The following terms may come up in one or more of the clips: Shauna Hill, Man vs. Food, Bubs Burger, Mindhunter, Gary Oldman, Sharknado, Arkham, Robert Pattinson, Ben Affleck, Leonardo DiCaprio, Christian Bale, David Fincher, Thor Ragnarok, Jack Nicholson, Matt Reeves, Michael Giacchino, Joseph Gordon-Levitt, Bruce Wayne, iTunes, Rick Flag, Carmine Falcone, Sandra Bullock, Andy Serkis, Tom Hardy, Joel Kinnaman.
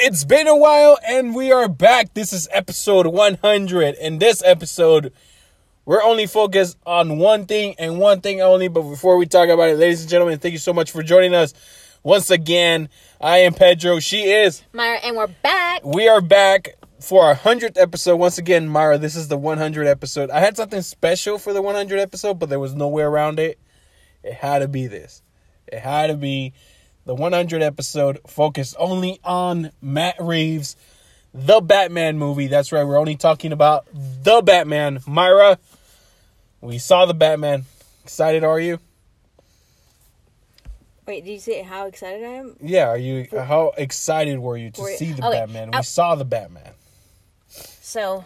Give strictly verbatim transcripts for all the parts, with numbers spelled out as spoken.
It's been a while, and we are back. This is episode one hundred. In this episode, we're only focused on one thing and one thing only. But before we talk about it, ladies and gentlemen, thank you so much for joining us once again. I am Pedro. She is Myra, and we're back. We are back for our one hundredth episode. Once again, Myra, this is the one hundredth episode. I had something special for the one hundredth episode, but there was no way around it. It had to be this. It had to be the one hundredth episode focused only on Matt Reeves, the Batman movie. That's right. We're only talking about the Batman. Myra, we saw the Batman. Excited are you? Wait, did you say how excited I am? Yeah, are you? For, how excited were you to for, see the oh, Batman? Wait, we I, saw the Batman. So,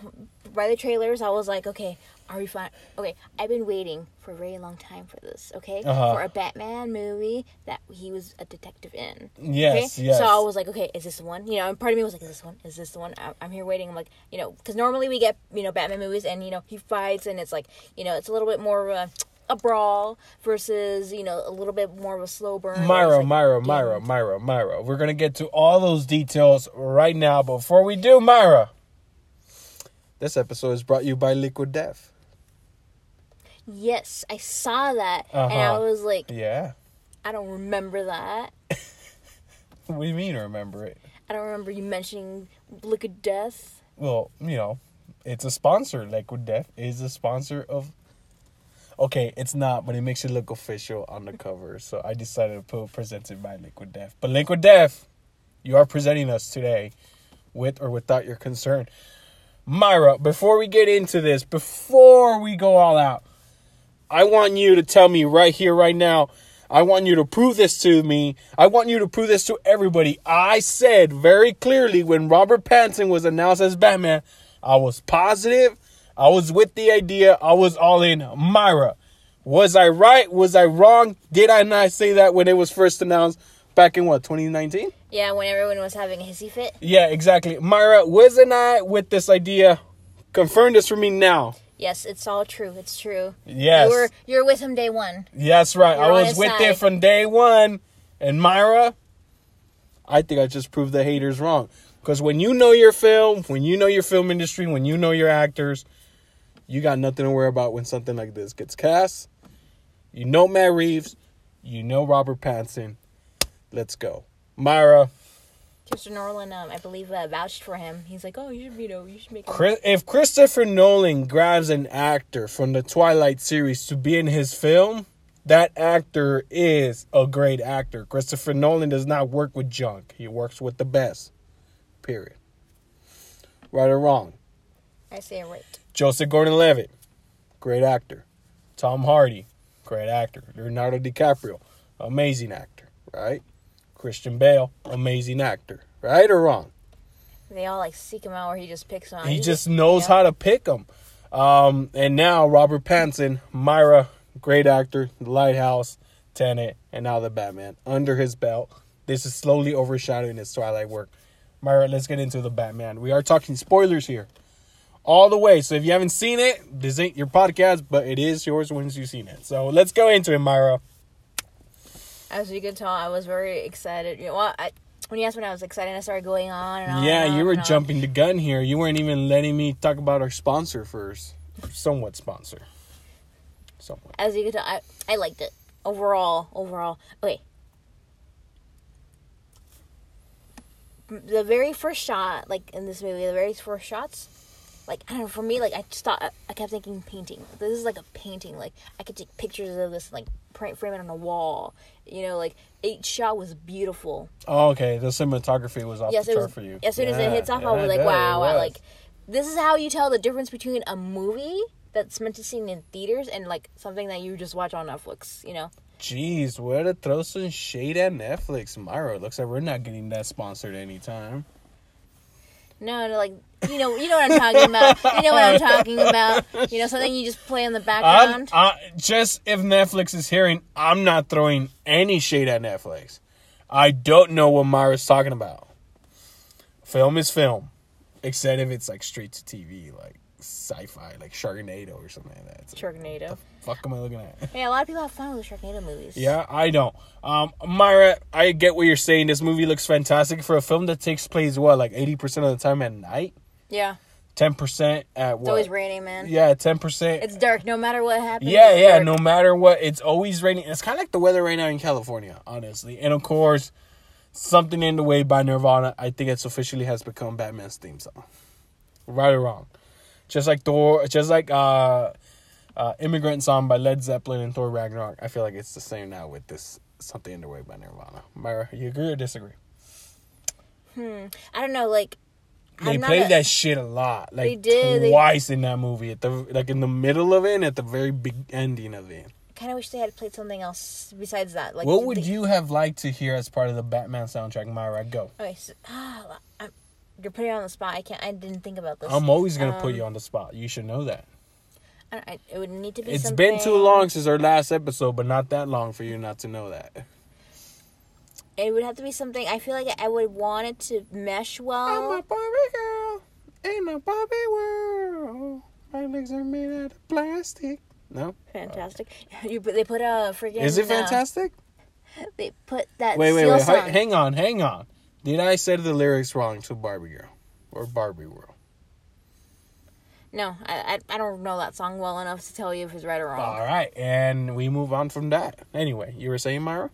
by the trailers, I was like, okay, are we fine? Okay, I've been waiting for a very long time for this, okay? Uh-huh. For a Batman movie that he was a detective in. Yes, okay? Yes. So I was like, okay, is this the one? You know, and part of me was like, is this the one? Is this the one? I'm here waiting. I'm like, you know, because normally we get, you know, Batman movies and, you know, he fights and it's like, you know, it's a little bit more of a, a brawl versus, you know, a little bit more of a slow burn. Myra, like, Myra, damn. Myra, Myra, Myra. We're going to get to all those details right now. Before we do, Myra, this episode is brought to you by Liquid Death. Yes, I saw that, uh-huh. And I was like, "Yeah, I don't remember that." What do you mean, remember it? I don't remember you mentioning Liquid Death. Well, you know, it's a sponsor. Liquid Death is a sponsor of. Okay, it's not, but it makes it look official on the cover. So I decided to put presented by Liquid Death. But Liquid Death, you are presenting us today, with or without your consent, Myra. Before we get into this, before we go all out, I want you to tell me right here, right now. I want you to prove this to me. I want you to prove this to everybody. I said very clearly when Robert Pattinson was announced as Batman, I was positive. I was with the idea. I was all in. Myra, was I right? Was I wrong? Did I not say that when it was first announced back in, what, twenty nineteen? Yeah, when everyone was having a hissy fit. Yeah, exactly. Myra, wasn't I with this idea? Confirm this for me now. Yes, it's all true. It's true. Yes. You were, you're with him day one. That's right. You're I was with him from day one. And Myra, I think I just proved the haters wrong. Because when you know your film, when you know your film industry, when you know your actors, you got nothing to worry about when something like this gets cast. You know Matt Reeves. You know Robert Pattinson. Let's go. Myra. Christopher Nolan, um, I believe, uh, vouched for him. He's like, oh, you should, you know, you should make a Chris- If Christopher Nolan grabs an actor from the Twilight series to be in his film, that actor is a great actor. Christopher Nolan does not work with junk. He works with the best. Period. Right or wrong? I say right. Joseph Gordon-Levitt, great actor. Tom Hardy, great actor. Leonardo DiCaprio, amazing actor, right? Christian Bale, amazing actor. Right or wrong? They all like seek him out or he just picks him out. He, he just, just knows how to pick him. Um, and now Robert Pattinson, Myra, great actor, The Lighthouse, Tenet, and now The Batman under his belt. This is slowly overshadowing his Twilight work. Myra, let's get into The Batman. We are talking spoilers here all the way. So if you haven't seen it, this ain't your podcast, but it is yours once you've seen it. So let's go into it, Myra. As you can tell, I was very excited. You know, well, I, when you asked when I was excited, I started going on and on. Yeah, and on you were and jumping on. The gun here. You weren't even letting me talk about our sponsor first. Somewhat sponsor. Somewhat. As you can tell, I, I liked it. Overall, overall. Okay. The very first shot, like, in this movie, the very first shots, like, I don't know, for me, like, I just thought, I kept thinking painting. This is like a painting. Like, I could take pictures of this, like, frame it on a wall. You know, like, each shot was beautiful. Oh, okay. The cinematography was off yes, the chart was, for you. As soon yeah, as it hits off, yeah, I was like, wow. I like, this is how you tell the difference between a movie that's meant to be seen in theaters and, like, something that you just watch on Netflix, you know? Jeez, way to throw some shade at Netflix, Myra. Looks like we're not getting that sponsored anytime. No, no, like, you know, you know what I'm talking about. You know what I'm talking about. You know, something you just play in the background. I, just if Netflix is hearing, I'm not throwing any shade at Netflix. I don't know what Myra's talking about. Film is film. Except if it's, like, straight to T V. Like, sci-fi, like Sharknado or something like that. It's Sharknado. Like, what the fuck am I looking at? Yeah, a lot of people have fun with the Sharknado movies. Yeah, I don't. Um, Myra, I get what you're saying. This movie looks fantastic for a film that takes place, what, like eighty percent of the time at night? Yeah. ten percent at what? It's always raining, man. Yeah, ten percent. It's dark no matter what happens. Yeah, yeah, dark. No matter what. It's always raining. It's kind of like the weather right now in California, honestly. And, of course, Something in the Way by Nirvana, I think it's officially has become Batman's theme song. Right or wrong. Just like Thor, just like uh, uh, Immigrant Song by Led Zeppelin and Thor Ragnarok, I feel like it's the same now with this Something in the Way by Nirvana. Myra, you agree or disagree? Hmm. I don't know, like... They played a, that shit a lot, like they did, twice they, in that movie, at the like in the middle of it and at the very big ending of it. I kind of wish they had played something else besides that. Like, what would they, you have liked to hear as part of the Batman soundtrack, Myra? Go. Okay, so, oh, I'm, you're putting me on the spot. I can't. I didn't think about this. I'm always gonna um, put you on the spot. You should know that. I don't, I, it would need to be. It's something... been too long since our last episode, but not that long for you not to know that. It would have to be something. I feel like I would want it to mesh well. I'm a Barbie girl in a Barbie world. My legs are made out of plastic. No? Fantastic. Okay. You they put a freaking. Is it fantastic? Uh, they put that. Wait, wait, wait. Song. Hang on, hang on. Did I say the lyrics wrong to Barbie Girl or Barbie World? No, I, I I don't know that song well enough to tell you if it's right or wrong. All right, and we move on from that. Anyway, you were saying, Myra?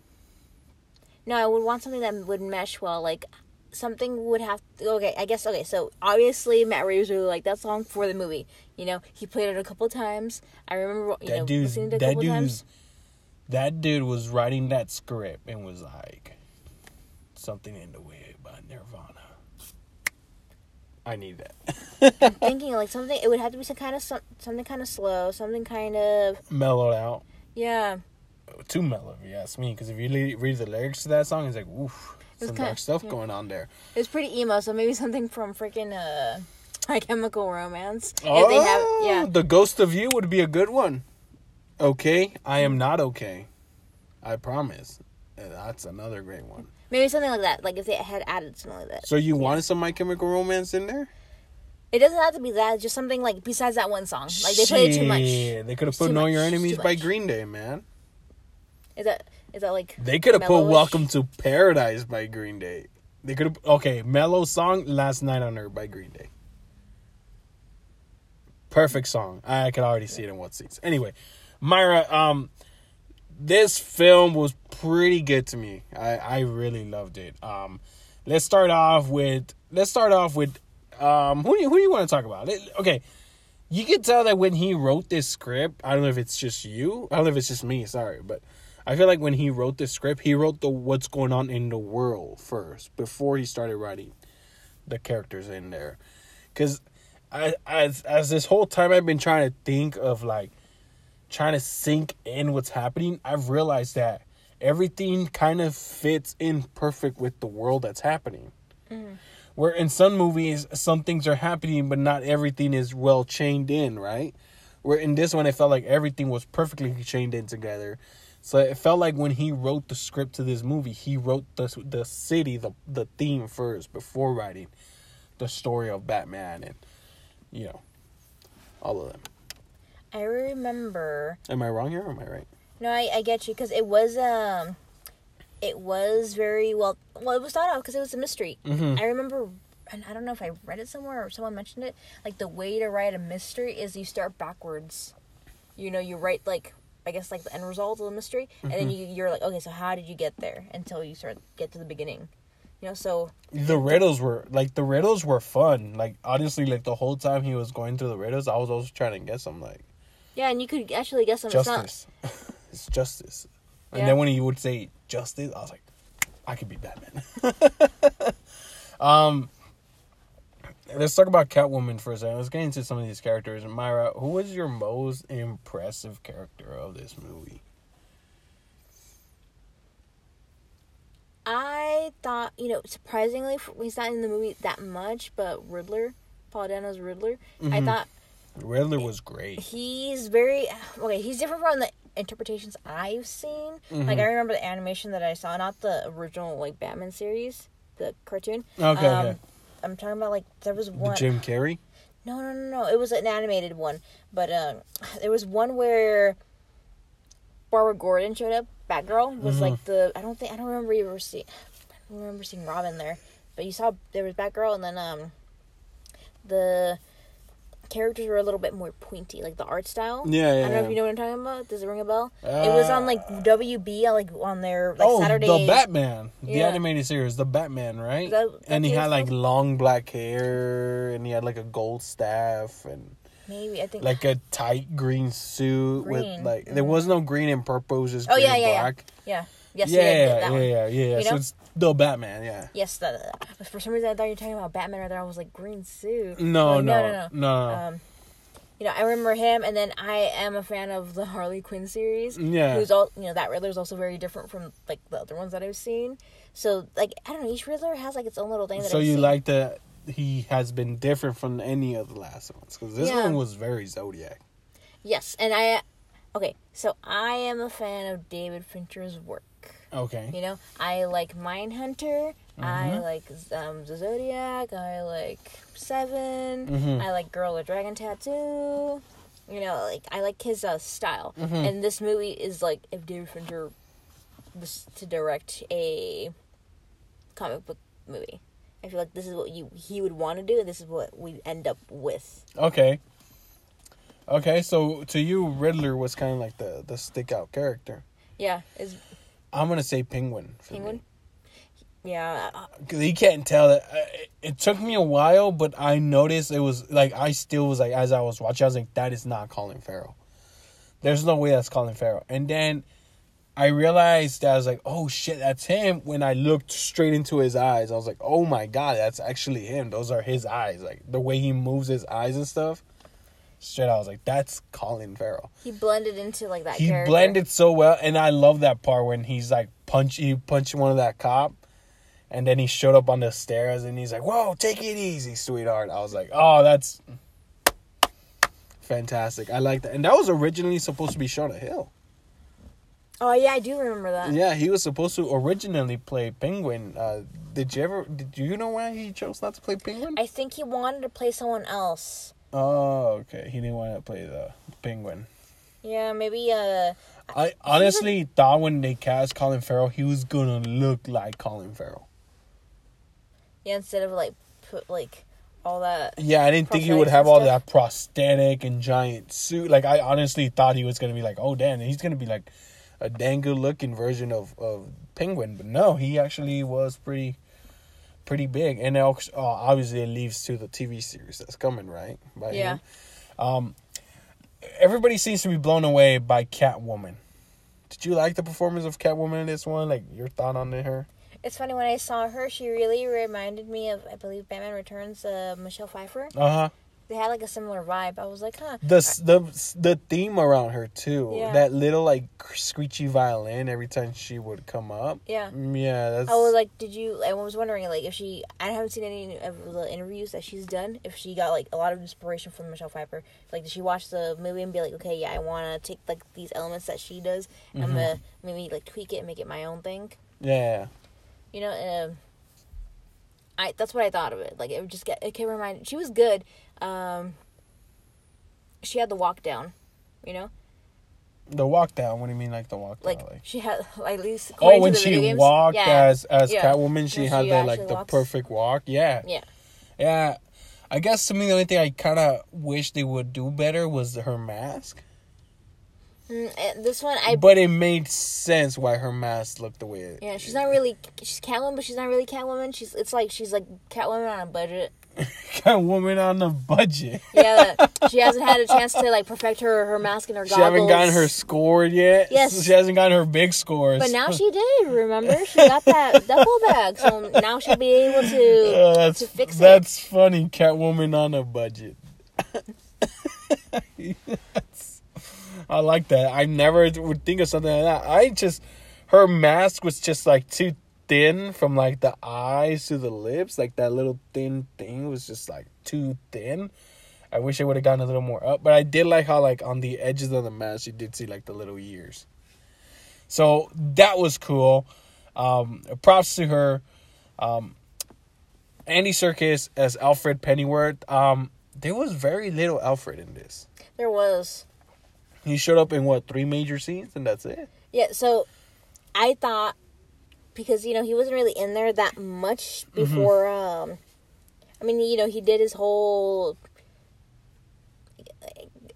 No, I would want something that would mesh well. Like, something would have to... Okay, I guess... Okay, so, obviously, Matt Reeves really liked that song for the movie. You know, he played it a couple times. I remember, you that know, listening to it a couple times. That dude was writing that script and was like, Something in the Way by Nirvana. I need that. I'm thinking, like, something... It would have to be some kind of, some, something kind of slow, something kind of... mellowed out. Yeah. Too mellow, if you ask me, because if you read the lyrics to that song, it's like, oof, it's some dark of, stuff yeah. going on there. It's pretty emo, so maybe something from freaking uh, My Chemical Romance. Oh, if they have, yeah. The Ghost of You would be a good one. Okay, I am not okay. I promise. That's another great one. Maybe something like that, like if they had added something like that. So you yeah. wanted some My Chemical Romance in there? It doesn't have to be that, just something like besides that one song. Like they played it too much. Yeah, they could have put Know Your Enemies by Green Day, man. Is that is that like they could have put Welcome to Paradise by Green Day. They could have okay mellow song Last Night on Earth by Green Day. Perfect song. I could already see it in what seats. Anyway, Myra, um, this film was pretty good to me. I, I really loved it. Um, let's start off with let's start off with um who do you, who do you want to talk about? Okay. You can tell that when he wrote this script, I don't know if it's just you, I don't know if it's just me, sorry, but I feel like when he wrote this script, he wrote the what's going on in the world first before he started writing the characters in there. Because I, as, as this whole time I've been trying to think of, like, trying to sink in what's happening, I've realized that everything kind of fits in perfect with the world that's happening. Mm-hmm. Where in some movies, some things are happening, but not everything is well chained in, right? Where in this one, it felt like everything was perfectly chained in together. So it felt like when he wrote the script to this movie, he wrote the the city, the the theme first before writing the story of Batman and, you know, all of them. I remember. Am I wrong here or am I right? No, I, I get you because it was um, it was very well. Well, it was thought out because it was a mystery. Mm-hmm. I remember, and I don't know if I read it somewhere or someone mentioned it. Like the way to write a mystery is you start backwards. You know, you write like. I guess, like, the end result of the mystery. And mm-hmm. then you, you're like, okay, so how did you get there until you start get to the beginning? You know, so... The riddles were, like, the riddles were fun. Like, honestly, like, the whole time he was going through the riddles, I was also trying to guess them, like... Yeah, and you could actually guess them. Justice. It's, not... it's justice. And yeah. then when he would say justice, I was like, I could be Batman. um, let's talk about Catwoman for a second. Let's get into some of these characters. Myra, who was your most impressive character of this movie? I thought, you know, surprisingly, he's not in the movie that much, but Riddler, Paul Dano's Riddler, mm-hmm. I thought... Riddler was great. He's very... Okay, he's different from the interpretations I've seen. Mm-hmm. Like, I remember the animation that I saw, not the original, like, Batman series, the cartoon. Okay, um, okay. I'm talking about, like, there was one... Jim Carrey? No, no, no, no. It was an animated one. But um, there was one where Barbara Gordon showed up. Batgirl was mm-hmm. like the... I don't think... I don't remember you ever see... I don't remember seeing Robin there. But you saw there was Batgirl, and then um, the characters were a little bit more pointy. Like the art style. Yeah, yeah, I don't know yeah. if you know what I'm talking about. Does it ring a bell? Uh, it was on like W B like on their like oh, Saturdays. Oh, the Batman. Yeah. The animated series. The Batman, right? That, that and he had like long black hair, and he had like a gold staff, and... Maybe, I think. Like a tight green suit green. with like... Mm. There was no green and purple, it was just oh, green yeah, and yeah, black. Yeah, yeah. Yes, yeah, yeah, yeah, that yeah, one. yeah, yeah, yeah. So know? It's the Batman, yeah. Yes, the, the, for some reason I thought you were talking about Batman right there. I was like, green suit. No, like, no, no, no, no. Um, you know, I remember him, and then I am a fan of the Harley Quinn series. Yeah. Who's all, you know, that Riddler's also very different from like the other ones that I've seen. So, like, I don't know, each Riddler has like its own little thing that so I've seen. So you like the... He has been different from any of the last ones. Because this yeah. one was very Zodiac. Yes. And I... Okay. So, I am a fan of David Fincher's work. Okay. You know? I like Mindhunter. Mm-hmm. I like um, the Zodiac. I like Seven. Mm-hmm. I like Girl with Dragon Tattoo. You know, like... I like his uh, style. Mm-hmm. And this movie is like... If David Fincher was to direct a comic book movie. I feel like this is what you he would want to do, and this is what we end up with. Okay. Okay, so to you, Riddler was kind of like the, the stick-out character. Yeah. It's... I'm going to say Penguin. Penguin? Me. Yeah. Because he can't tell that. It, it took me a while, but I noticed it was, like, I still was, like, as I was watching, I was like, that is not Colin Farrell. There's no way that's Colin Farrell. And then... I realized that I was like, oh, shit, that's him. When I looked straight into his eyes, I was like, oh, my God, that's actually him. Those are his eyes. Like, the way he moves his eyes and stuff. Straight, I was like, that's Colin Farrell. He blended into, like, that he character. He blended so well. And I love that part when he's, like, punch, he punched one of that cop. And then he showed up on the stairs, and he's like, whoa, take it easy, sweetheart. I was like, oh, that's fantastic. I like that. And that was originally supposed to be Shauna Hill. Oh, yeah, I do remember that. Yeah, he was supposed to originally play Penguin. Uh, did you ever... Did you know why he chose not to play Penguin? I think he wanted to play someone else. Oh, okay. He didn't want to play the Penguin. Yeah, maybe... Uh, I honestly was... thought when they cast Colin Farrell, he was going to look like Colin Farrell. Yeah, instead of, like, put, like, all that... Yeah, I didn't think he would have all that prosthetic and giant suit. Like, I honestly thought he was going to be like, oh, damn, he's going to be like... a dang good looking version of, of Penguin. But no, he actually was pretty pretty big. And it, uh, obviously it leads to the T V series that's coming, right? By yeah. Him. Um, everybody seems to be blown away by Catwoman. Did you like the performance of Catwoman in this one? Like, your thought on her? It's funny, when I saw her, she really reminded me of, I believe, Batman Returns, uh, Michelle Pfeiffer. Uh-huh. They had, like, a similar vibe. I was like, huh. The the the theme around her, too. Yeah. That little, like, screechy violin every time she would come up. Yeah. Yeah, that's... I was like, did you... I was wondering, like, if she... I haven't seen any of the interviews that she's done. If she got, like, a lot of inspiration from Michelle Pfeiffer. Like, did she watch the movie and be like, okay, yeah, I want to take, like, these elements that she does. Mm-hmm. I'm going to maybe, like, tweak it and make it my own thing. Yeah. You know, um... Uh, I, that's what I thought of it. Like, it would just get... It came reminded... She was good... Um, she had the walk down, you know? The walk down? What do you mean, like, the walk down? Like, like? she had, like, at least... Oh, when she games, walked yeah, as, as yeah. Catwoman, she had, she the like, the walks. perfect walk? Yeah. Yeah. Yeah. I guess, to me, the only thing I kind of wish they would do better was her mask. Mm, this one, I... But it made sense why her mask looked the way it... Yeah, she's not really... She's Catwoman, but she's not really Catwoman. She's It's like, she's, like, Catwoman on a budget. Catwoman on a budget. Yeah, she hasn't had a chance to, like, perfect her, her mask and her goggles. She haven't gotten her score yet. Yes. So she hasn't gotten her big scores. But now she did, remember? She got that double bag, so now she'll be able to, uh, that's, to fix it. That's funny, Catwoman on a budget. Yes. I like that. I never would think of something like that. I just... Her mask was just, like, too... thin from like the eyes to the lips, like that little thin thing was just like too thin. I wish I would have gotten a little more up, but I did like how like on the edges of the mask you did see like the little ears, so that was cool. Um, props to her. Um, Andy Serkis as Alfred Pennyworth. Um, There was very little Alfred in this. There was. He showed up in, what, three major scenes, and that's it? Yeah, so I thought, because, you know, he wasn't really in there that much before, mm-hmm. um, I mean, you know, he did his whole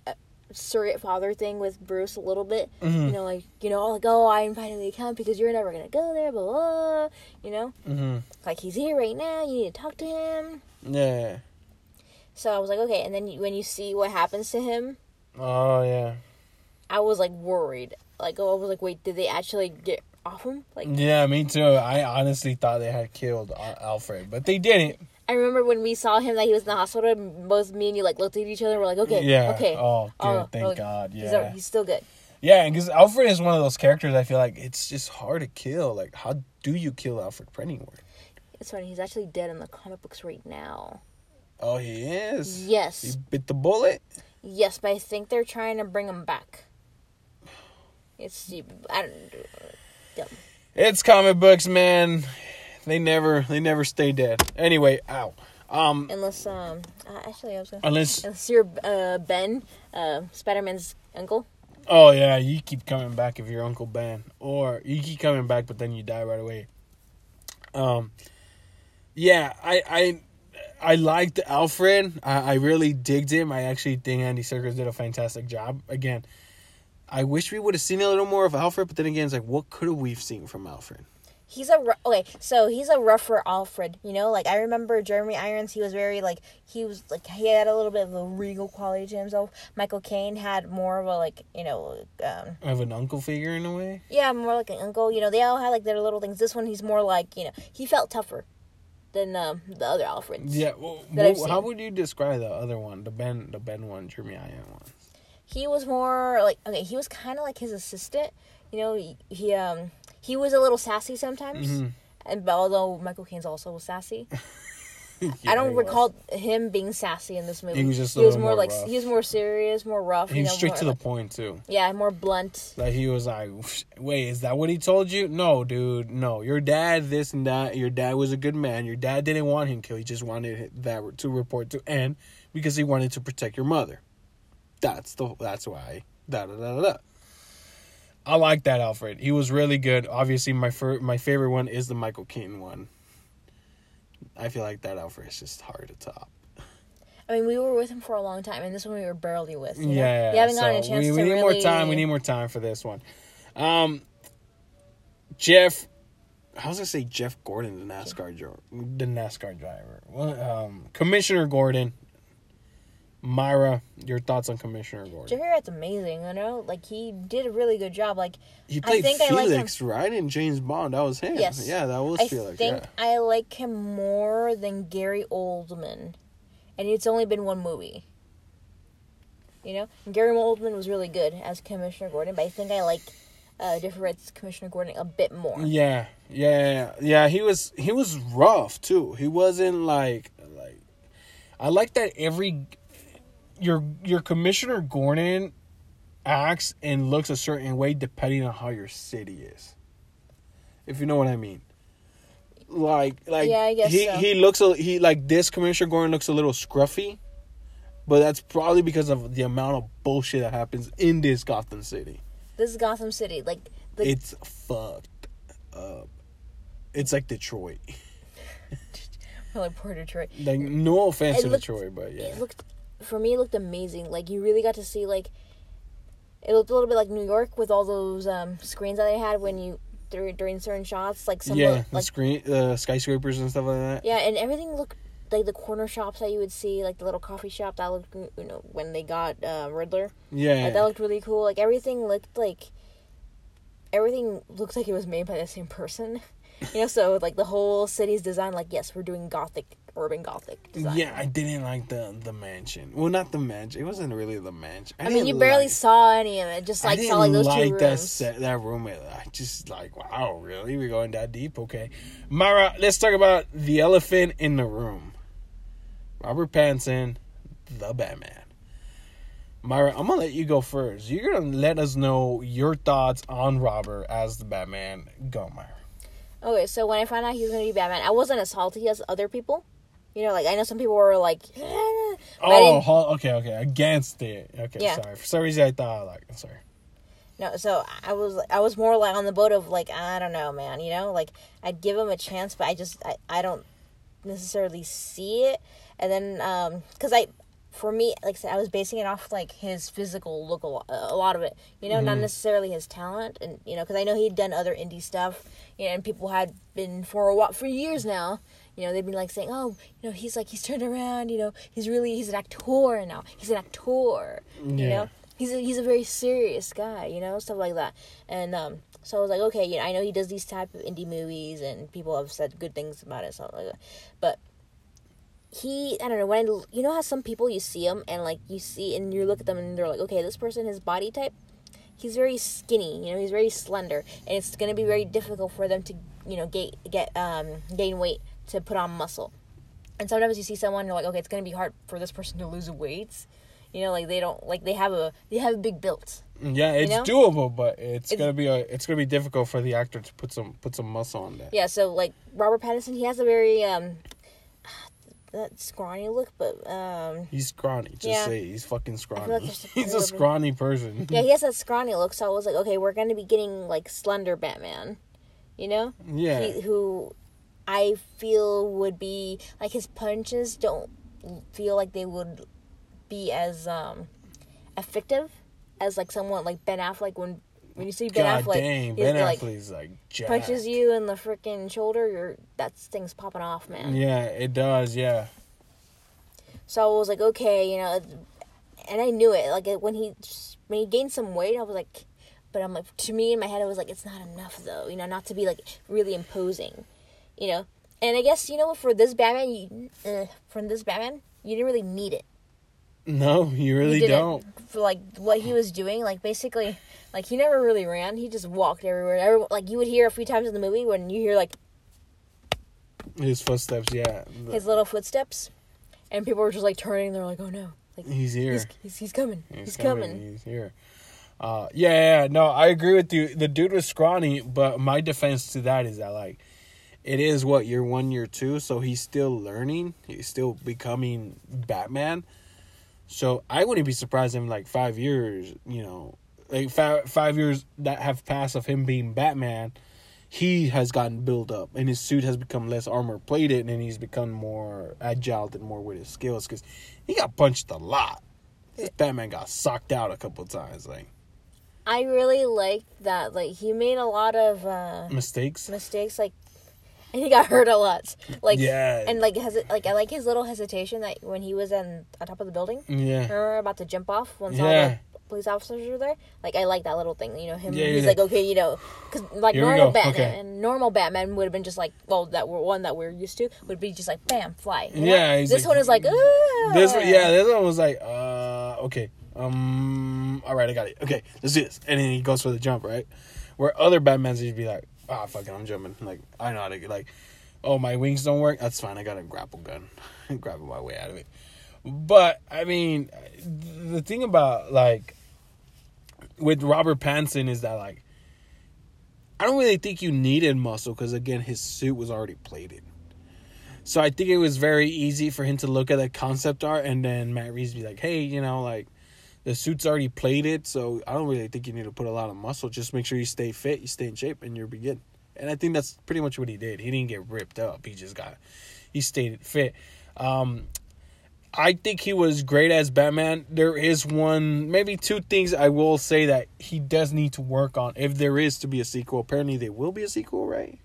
uh, surrogate father thing with Bruce a little bit. Mm-hmm. You know, like, you know, like, oh, I invited you to come because you're never going to go there, blah, blah, you know? Mm-hmm. Like, he's here right now, you need to talk to him. Yeah. So I was like, okay, and then when you see what happens to him. Oh, yeah. I was, like, worried. Like, oh, I was like, wait, did they actually get off him? Like, yeah, me too. I honestly thought they had killed Alfred, but they didn't. I remember when we saw him, that like, he was in the hospital, both me and you, like, looked at each other and we're like, okay, yeah. okay. Oh, good, oh, thank like, God, yeah. He's, over, he's still good. Yeah, because Alfred is one of those characters I feel like it's just hard to kill. Like, how do you kill Alfred Pennyworth? It's funny, he's actually dead in the comic books right now. Oh, he is? Yes. He bit the bullet? Yes, but I think they're trying to bring him back. It's I don't dumb. It's comic books, man. They never they never stay dead. Anyway, ow. Um, unless um uh, actually I was going to unless, unless you're uh, Ben, uh, Spider-Man's uncle. Oh yeah, you keep coming back if you're Uncle Ben, or you keep coming back but then you die right away. Um yeah, I I I liked Alfred. I, I really digged him. I actually think Andy Serkis did a fantastic job. Again, I wish we would have seen a little more of Alfred, but then again, it's like, what could we've seen from Alfred? He's a... Okay, so he's a rougher Alfred, you know? Like, I remember Jeremy Irons, he was very, like... He was, like, he had a little bit of a regal quality to himself. Michael Caine had more of a, like, you know... Um, I have an uncle figure in a way? Yeah, more like an uncle. You know, they all had, like, their little things. This one, he's more like, you know... He felt tougher. Than um, the other Alfreds. Yeah, well, well how would you describe the other one, the Ben, the Ben one, Jeremy Irons one? He was more like okay, he was kind of like his assistant. You know, he, he um he was a little sassy sometimes, mm-hmm. and although Michael Caine's also sassy, yeah, I don't recall was. him being sassy in this movie. He was just a he was more, more like rough. He was more serious, more rough. He was you know, straight more, to like, the point too. Yeah, more blunt. Like he was like, wait, is that what he told you? No, dude, no. Your dad, this and that. Your dad was a good man. Your dad didn't want him killed. He just wanted that to report to Anne because he wanted to protect your mother. That's the that's why da da da da. I like that Alfred. He was really good. Obviously, my fir- my favorite one is the Michael Keaton one. I feel like that Alfred is just hard to top. I mean, we were with him for a long time, and this one we were barely with. You know? Yeah, we haven't so gotten a chance. We, we to need really... more time. We need more time for this one. Um, Jeff, I was gonna say Jeff Gordon, the NASCAR driver, the NASCAR driver. Well, um, Commissioner Gordon. Myra, your thoughts on Commissioner Gordon? Jeffrey Wright's amazing, you know? Like, he did a really good job. Like, he played I think Felix, I like right? In James Bond, that was him. Yes. Yeah, that was I Felix, I think yeah. I like him more than Gary Oldman. And it's only been one movie. You know? And Gary Oldman was really good as Commissioner Gordon, but I think I like uh, Jeffrey Wright's Commissioner Gordon a bit more. Yeah, yeah, yeah. He was, he was rough, too. He wasn't, like... like I like that every... Your your Commissioner Gordon acts and looks a certain way depending on how your city is. If you know what I mean. Like like yeah, I guess he, so. he looks a, he like this Commissioner Gordon looks a little scruffy, but that's probably because of the amount of bullshit that happens in this Gotham City. This is Gotham City. Like the... It's fucked up. It's like Detroit. Like poor Detroit. Like no offense it to looked, Detroit, but yeah. It looked For me, it looked amazing. Like, you really got to see, like... It looked a little bit like New York with all those um, screens that they had when you... Th- during certain shots. Like, some... Yeah, look, the like, screen... Uh, skyscrapers and stuff like that. Yeah, and everything looked... Like, the corner shops that you would see. Like, the little coffee shop that looked... You know, when they got uh, Riddler. Yeah. Like, that looked really cool. Like, everything looked like... Everything looked like it was made by the same person. You know, so, like, the whole city's design. Like, yes, we're doing gothic... urban gothic design. Yeah, I didn't like the the mansion. Well, not the mansion. It wasn't really the mansion. I, I mean, you barely like, saw any of it. Just like I didn't saw like those like two rooms. That set, that room. I just like, wow, really? We're going that deep? Okay, Myra. Let's talk about the elephant in the room. Robert Pattinson, the Batman. Myra, I'm gonna let you go first. You're gonna let us know your thoughts on Robert as the Batman. Go, Myra. Okay, so when I found out he was gonna be Batman, I wasn't as salty as other people. You know, like, I know some people were like... oh, I okay, okay. Against it. Okay, yeah. Sorry. For some reason, I thought, like, I'm sorry. No, so I was I was more, like, on the boat of, like, I don't know, man, you know? Like, I'd give him a chance, but I just, I, I don't necessarily see it. And then, um, because I, for me, like I said, I was basing it off, like, his physical look, a lot, a lot of it. You know, mm. not necessarily his talent. And, you know, because I know he'd done other indie stuff, you know, and people had been for a while, for years now, you know, they've been, like, saying, oh, you know, he's, like, he's turned around, you know, he's really, he's an actor now. He's an actor, yeah. you know? He's a, he's a very serious guy, you know, stuff like that. And um, so I was like, okay, you know, I know he does these type of indie movies, and people have said good things about it, stuff like that. But he, I don't know, when I, you know how some people, you see them, and, like, you see, and you look at them, and they're like, okay, this person, his body type, he's very skinny, you know, he's very slender, and it's going to be very difficult for them to, you know, get, get um gain weight, to put on muscle. And sometimes you see someone, you're like, okay, it's going to be hard for this person to lose weight. You know, like, they don't, like, they have a, they have a big built. Yeah, it's you know? doable, but it's, it's going to be a, it's going to be difficult for the actor to put some, put some muscle on that. Yeah, so, like, Robert Pattinson, he has a very, um, that scrawny look, but, um. He's scrawny, just yeah. say it. He's fucking scrawny. Like he's a scrawny bit. person. Yeah, he has that scrawny look, so I was like, okay, we're going to be getting, like, slender Batman, you know? Yeah. He, who... I feel would be, like, his punches don't feel like they would be as um, effective as, like, someone like Ben Affleck. When when you see Ben God Affleck, dang, Ben like, Affleck's like jacked. Punches you in the freaking shoulder, you're that thing's popping off, man. Yeah, it does. Yeah. So I was like, okay, you know, and I knew it. Like when he when he gained some weight, I was like, but I'm like, to me in my head, I was like, it's not enough though, you know, not to be like really imposing. You know, and I guess, you know, for this Batman, you, uh, from this Batman, you didn't really need it. No, you really you don't. For, like, what he was doing, like, basically, like, he never really ran. He just walked everywhere. Everyone, like, you would hear a few times in the movie when you hear, like... his footsteps, yeah. His little footsteps. And people were just, like, turning. They're like, oh, no. Like, he's here. He's, he's, he's coming. He's, he's coming. coming. He's here. Uh, yeah, yeah, no, I agree with you. The dude was scrawny, but my defense to that is that, like... it is, what, year one, year two, so he's still learning. He's still becoming Batman. So I wouldn't be surprised in, like, five years, you know, like, five, five years that have passed of him being Batman, he has gotten built up, and his suit has become less armor-plated, and he's become more agile and more with his skills, because he got punched a lot. This Batman got socked out a couple times, like... I really like that. Like, he made a lot of... Uh, mistakes? Mistakes, like... and he got hurt a lot. Like, yeah. And, like, hesi- like I like his little hesitation that when he was in, on top of the building. Yeah. Or about to jump off once yeah. all the police officers were there. Like, I like that little thing. You know, him. Yeah, he's yeah. like, okay, you know. Because, like, Here normal Batman okay. and normal Batman would have been just like, well, that one that we're used to would be just like, bam, fly. You know? Yeah. This like, one is like, ah. This one, yeah, this one was like, uh, okay. um, All right, I got it. Okay, let's do this. And then he goes for the jump, right? Where other Batmans would be like, ah, fuck it, I'm jumping. Like, I know how to get, like, oh, my wings don't work? That's fine, I got a grapple gun. I'm grabbing my way out of it. But, I mean, the thing about, like, with Robert Pattinson is that, like, I don't really think you needed muscle because, again, his suit was already plated. So I think it was very easy for him to look at the concept art and then Matt Reeves be like, hey, you know, like, the suit's already plated, so I don't really think you need to put a lot of muscle. Just make sure you stay fit, you stay in shape, and you'll be good. And I think that's pretty much what he did. He didn't get ripped up. He just got... he stayed fit. Um, I think he was great as Batman. There is one... maybe two things I will say that he does need to work on if there is to be a sequel. Apparently, there will be a sequel, right?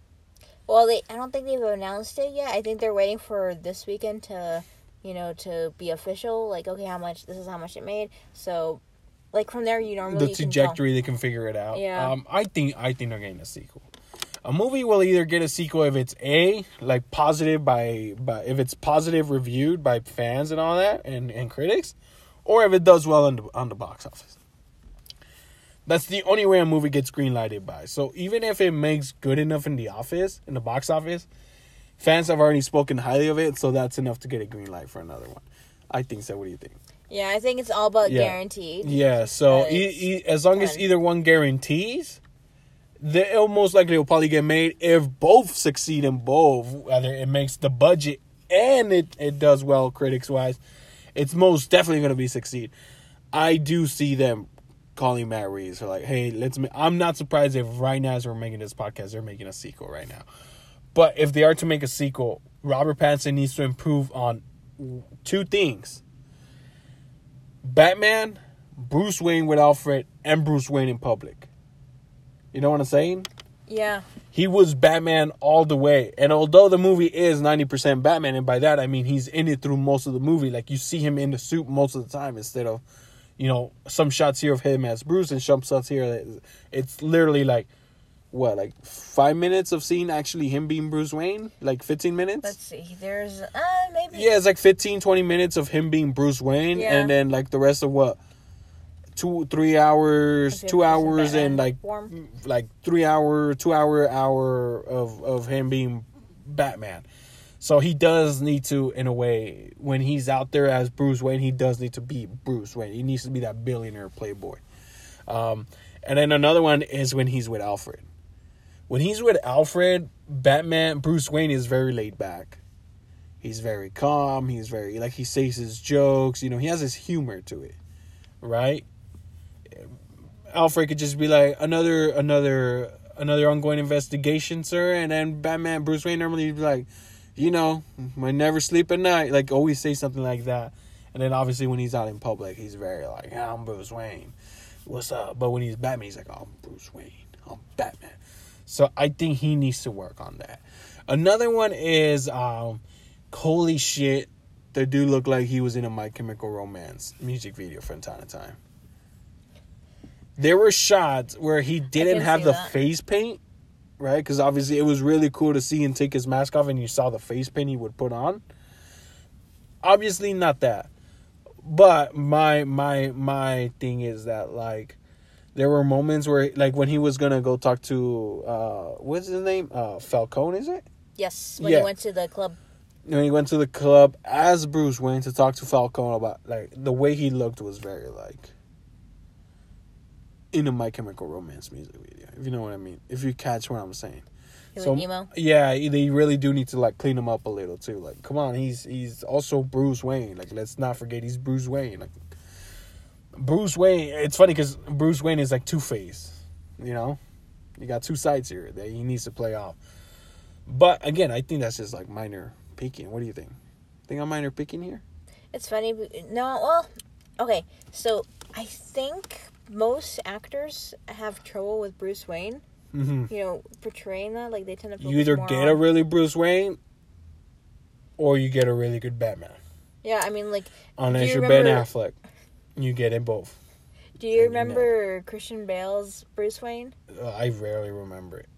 Well, they, I don't think they've announced it yet. I think they're waiting for this weekend to... you know, to be official, like, okay, how much, this is how much it made. So, like, from there, you normally... the trajectory, they can figure it out. Yeah. Um, I think I think they're getting a sequel. A movie will either get a sequel if it's A, like, positive by... by if it's positive reviewed by fans and all that, and, and critics, or if it does well on the, on the box office. That's the only way a movie gets green-lighted by. So, even if it makes good enough in the office, in the box office... fans have already spoken highly of it, so that's enough to get a green light for another one. I think so. What do you think? Yeah, I think it's all about yeah. guaranteed. Yeah, so uh, e- e- as long ten. as either one guarantees, they will most likely will probably get made if both succeed in both. Whether it makes the budget and it, it does well critics-wise, it's most definitely going to be succeed. I do see them calling Matt Reeves. They're like, hey, let's... Ma-. I'm not surprised if right now as we're making this podcast, they're making a sequel right now. But if they are to make a sequel, Robert Pattinson needs to improve on two things. Batman, Bruce Wayne with Alfred, and Bruce Wayne in public. You know what I'm saying? Yeah. He was Batman all the way. And although the movie is ninety percent Batman, and by that I mean he's in it through most of the movie. Like, you see him in the suit most of the time instead of, you know, some shots here of him as Bruce and some shots here. It's literally like, what, like five minutes of seeing actually him being Bruce Wayne? Like fifteen minutes? Let's see. There's, uh, maybe. Yeah, it's like fifteen, twenty minutes of him being Bruce Wayne. Yeah. And then like the rest of what? Two, three hours, two hours, and like, warm. like three hour, two hour, hour of, of him being Batman. So he does need to, in a way, when he's out there as Bruce Wayne, he does need to be Bruce Wayne. He needs to be that billionaire playboy. Um, and then another one is when he's with Alfred. When he's with Alfred, Batman, Bruce Wayne is very laid back. He's very calm. He's very, like, he says his jokes. You know, he has his humor to it, right? Alfred could just be like, another, another, another ongoing investigation, sir. And then Batman, Bruce Wayne normally be like, you know, I never sleep at night. Like, always say something like that. And then obviously when he's out in public, he's very like, yeah, I'm Bruce Wayne. What's up? But when he's Batman, he's like, oh, I'm Bruce Wayne. I'm Batman. So I think he needs to work on that. Another one is, um, holy shit, the dude looked like he was in a My Chemical Romance music video from time to time. There were shots where he didn't have the that. face paint, right? Because obviously it was really cool to see him take his mask off and you saw the face paint he would put on. Obviously not that. But my my my thing is that, like, there were moments where, like, when he was going to go talk to, uh, what's his name? Uh, Falcone, is it? Yes, when yeah. he went to the club. When he went to the club as Bruce Wayne to talk to Falcone about, like, the way he looked was very, like... in a My Chemical Romance music video, if you know what I mean. If you catch what I'm saying. He so, emo? Yeah, they really do need to, like, clean him up a little, too. Like, come on, he's he's also Bruce Wayne. Like, let's not forget he's Bruce Wayne. Like, Bruce Wayne, it's funny because Bruce Wayne is, like, two-faced, you know? You got two sides here that he needs to play off. But, again, I think that's just, like, minor picking. What do you think? Think I'm minor picking here? It's funny. No, well, okay. So, I think... most actors have trouble with Bruce Wayne, mm-hmm. you know, portraying that. Like, they tend to focus you either more get on... a really Bruce Wayne, or you get a really good Batman. Yeah, I mean, like, unless you you're remember... Ben Affleck, you get in both. Do you and remember you know. Christian Bale's Bruce Wayne? Uh, I rarely remember it.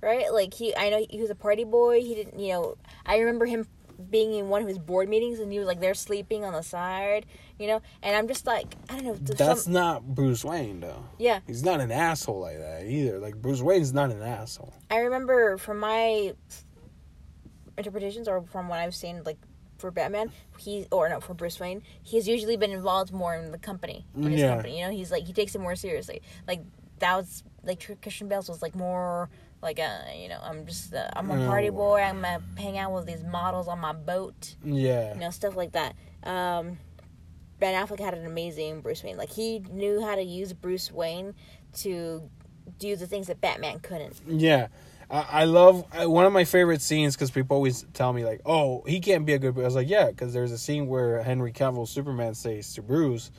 Right, like he, I know he was a party boy. He didn't, you know. I remember him being in one of his board meetings and he was like there sleeping on the side, you know, and I'm just like, I don't know. That's some... not Bruce Wayne though. Yeah. He's not an asshole like that either. Like, Bruce Wayne's not an asshole. I remember from my interpretations or from what I've seen, like for Batman, he or no, for Bruce Wayne, he's usually been involved more in the company, in his yeah. company, you know, he's like, he takes it more seriously. Like, that was like Christian Bale was like more like, uh, you know, I'm just, uh, I'm a party boy. I'm going to hang out with these models on my boat. Yeah. You know, stuff like that. Um, Ben Affleck had an amazing Bruce Wayne. Like, he knew how to use Bruce Wayne to do the things that Batman couldn't. Yeah. I, I love, I, one of my favorite scenes, because people always tell me, like, oh, he can't be a good, I was like, yeah, because there's a scene where Henry Cavill's Superman says to Bruce,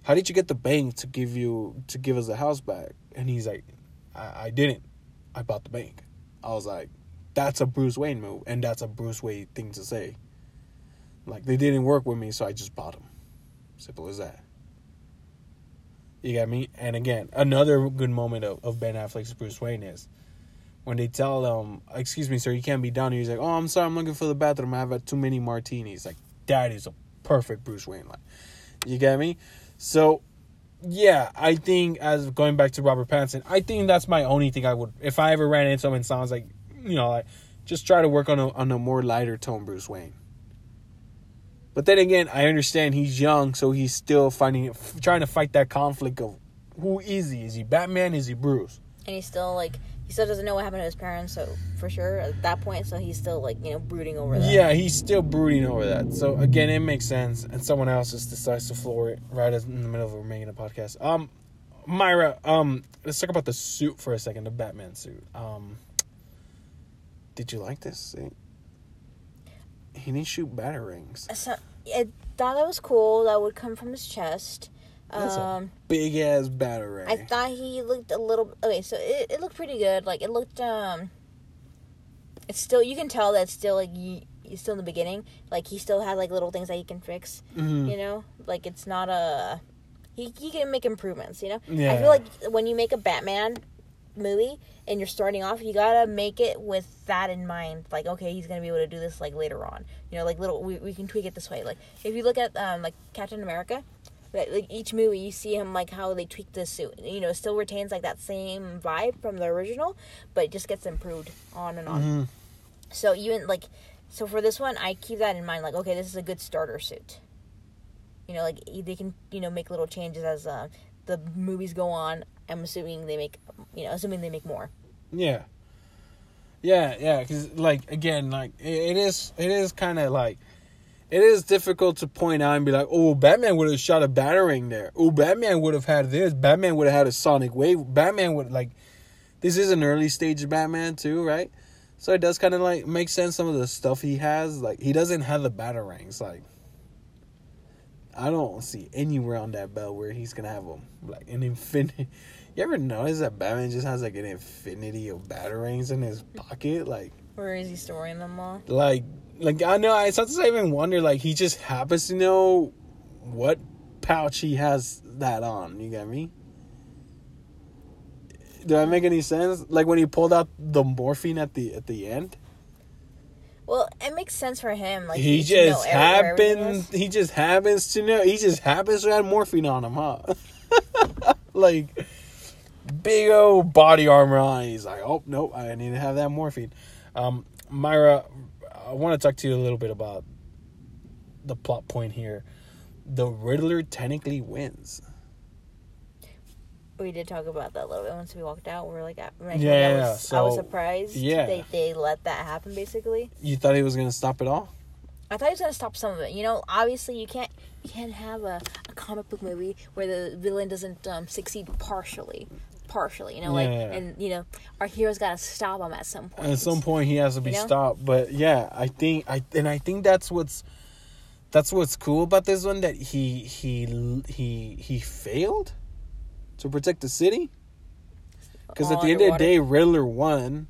how did you get the bank to give you, to give us the house back? And he's like, I, I didn't. I bought the bank. I was like, that's a Bruce Wayne move. And that's a Bruce Wayne thing to say. Like, they didn't work with me, so I just bought them. Simple as that. You got me? And again, another good moment of, of Ben Affleck's Bruce Wayne is when they tell him, excuse me, sir, you can't be down here. He's like, oh, I'm sorry, I'm looking for the bathroom. I have had too many martinis. Like, that is a perfect Bruce Wayne line. You got me? So... yeah, I think, as going back to Robert Pattinson, I think that's my only thing I would... if I ever ran into him and sounds like, you know, like, just try to work on a, on a more lighter tone Bruce Wayne. But then again, I understand he's young, so he's still finding... trying to fight that conflict of who is he? Is he Batman? Is he Bruce? And he's still, like, he still doesn't know what happened to his parents, so for sure at that point, so he's still, like, you know, brooding over that. Yeah, he's still brooding over that. So again, it makes sense, and someone else just decides to floor it right in the middle of making a podcast. Um, Myra, um, let's talk about the suit for a second, the Batman suit. Um, did you like this? It, he didn't shoot batarangs. So, I thought that was cool. That would come from his chest. That's um, a big ass batarang. I thought he looked a little okay. So it, it looked pretty good. Like it looked. Um, it's still, you can tell that's still like he, he's still in the beginning. Like he still has like little things that he can fix. Mm-hmm. You know, like it's not a. He he can make improvements. You know, yeah. I feel like when you make a Batman movie and you're starting off, you gotta make it with that in mind. Like, okay, he's gonna be able to do this like later on. You know, like little we we can tweak it this way. Like if you look at um like Captain America. Like each movie, you see him like how they tweak the suit. You know, it still retains like that same vibe from the original, but it just gets improved on and on. Mm-hmm. So even like, so for this one, I keep that in mind. Like, okay, this is a good starter suit. You know, like they can, you know, make little changes as uh, the movies go on. I'm assuming they make, you know, assuming they make more. Yeah, yeah, yeah. Because like again, like it, it is, it is kind of like. It is difficult to point out and be like, oh, Batman would have shot a batarang there. Oh, Batman would have had this. Batman would have had a sonic wave. Batman would, like, this is an early stage Batman too, right? So it does kind of, like, make sense some of the stuff he has. Like, he doesn't have the batarangs. Like, I don't see anywhere on that belt where he's going to have them. Like, an infinity. You ever notice that Batman just has, like, an infinity of batarangs in his pocket? Like, where is he storing them all? Like, Like, I know, I sometimes I even wonder, like, he just happens to know what pouch he has that on. You get me? Do that make any sense? Like, when he pulled out the morphine at the at the end? Well, it makes sense for him. Like, he, he just happens, he just happens to know, he just happens to have morphine on him, huh? Like, big old body armor on. He's like, oh, nope, I need to have that morphine. Um, Myra... I want to talk to you a little bit about the plot point here. The Riddler technically wins. We did talk about that a little bit once we walked out. We were like, I, mean, yeah, I, was, so, I was surprised yeah. they, they let that happen, basically. You thought he was going to stop it all? I thought he was going to stop some of it. You know, obviously you can't you can't have a, a comic book movie where the villain doesn't um, succeed partially. partially you know yeah. like and you know our hero's got to stop him at some point. At some point he has to be you know? stopped. But yeah, I think I and I think that's what's that's what's cool about this one, that he he he he failed to protect the city, because at the end of the day Riddler won.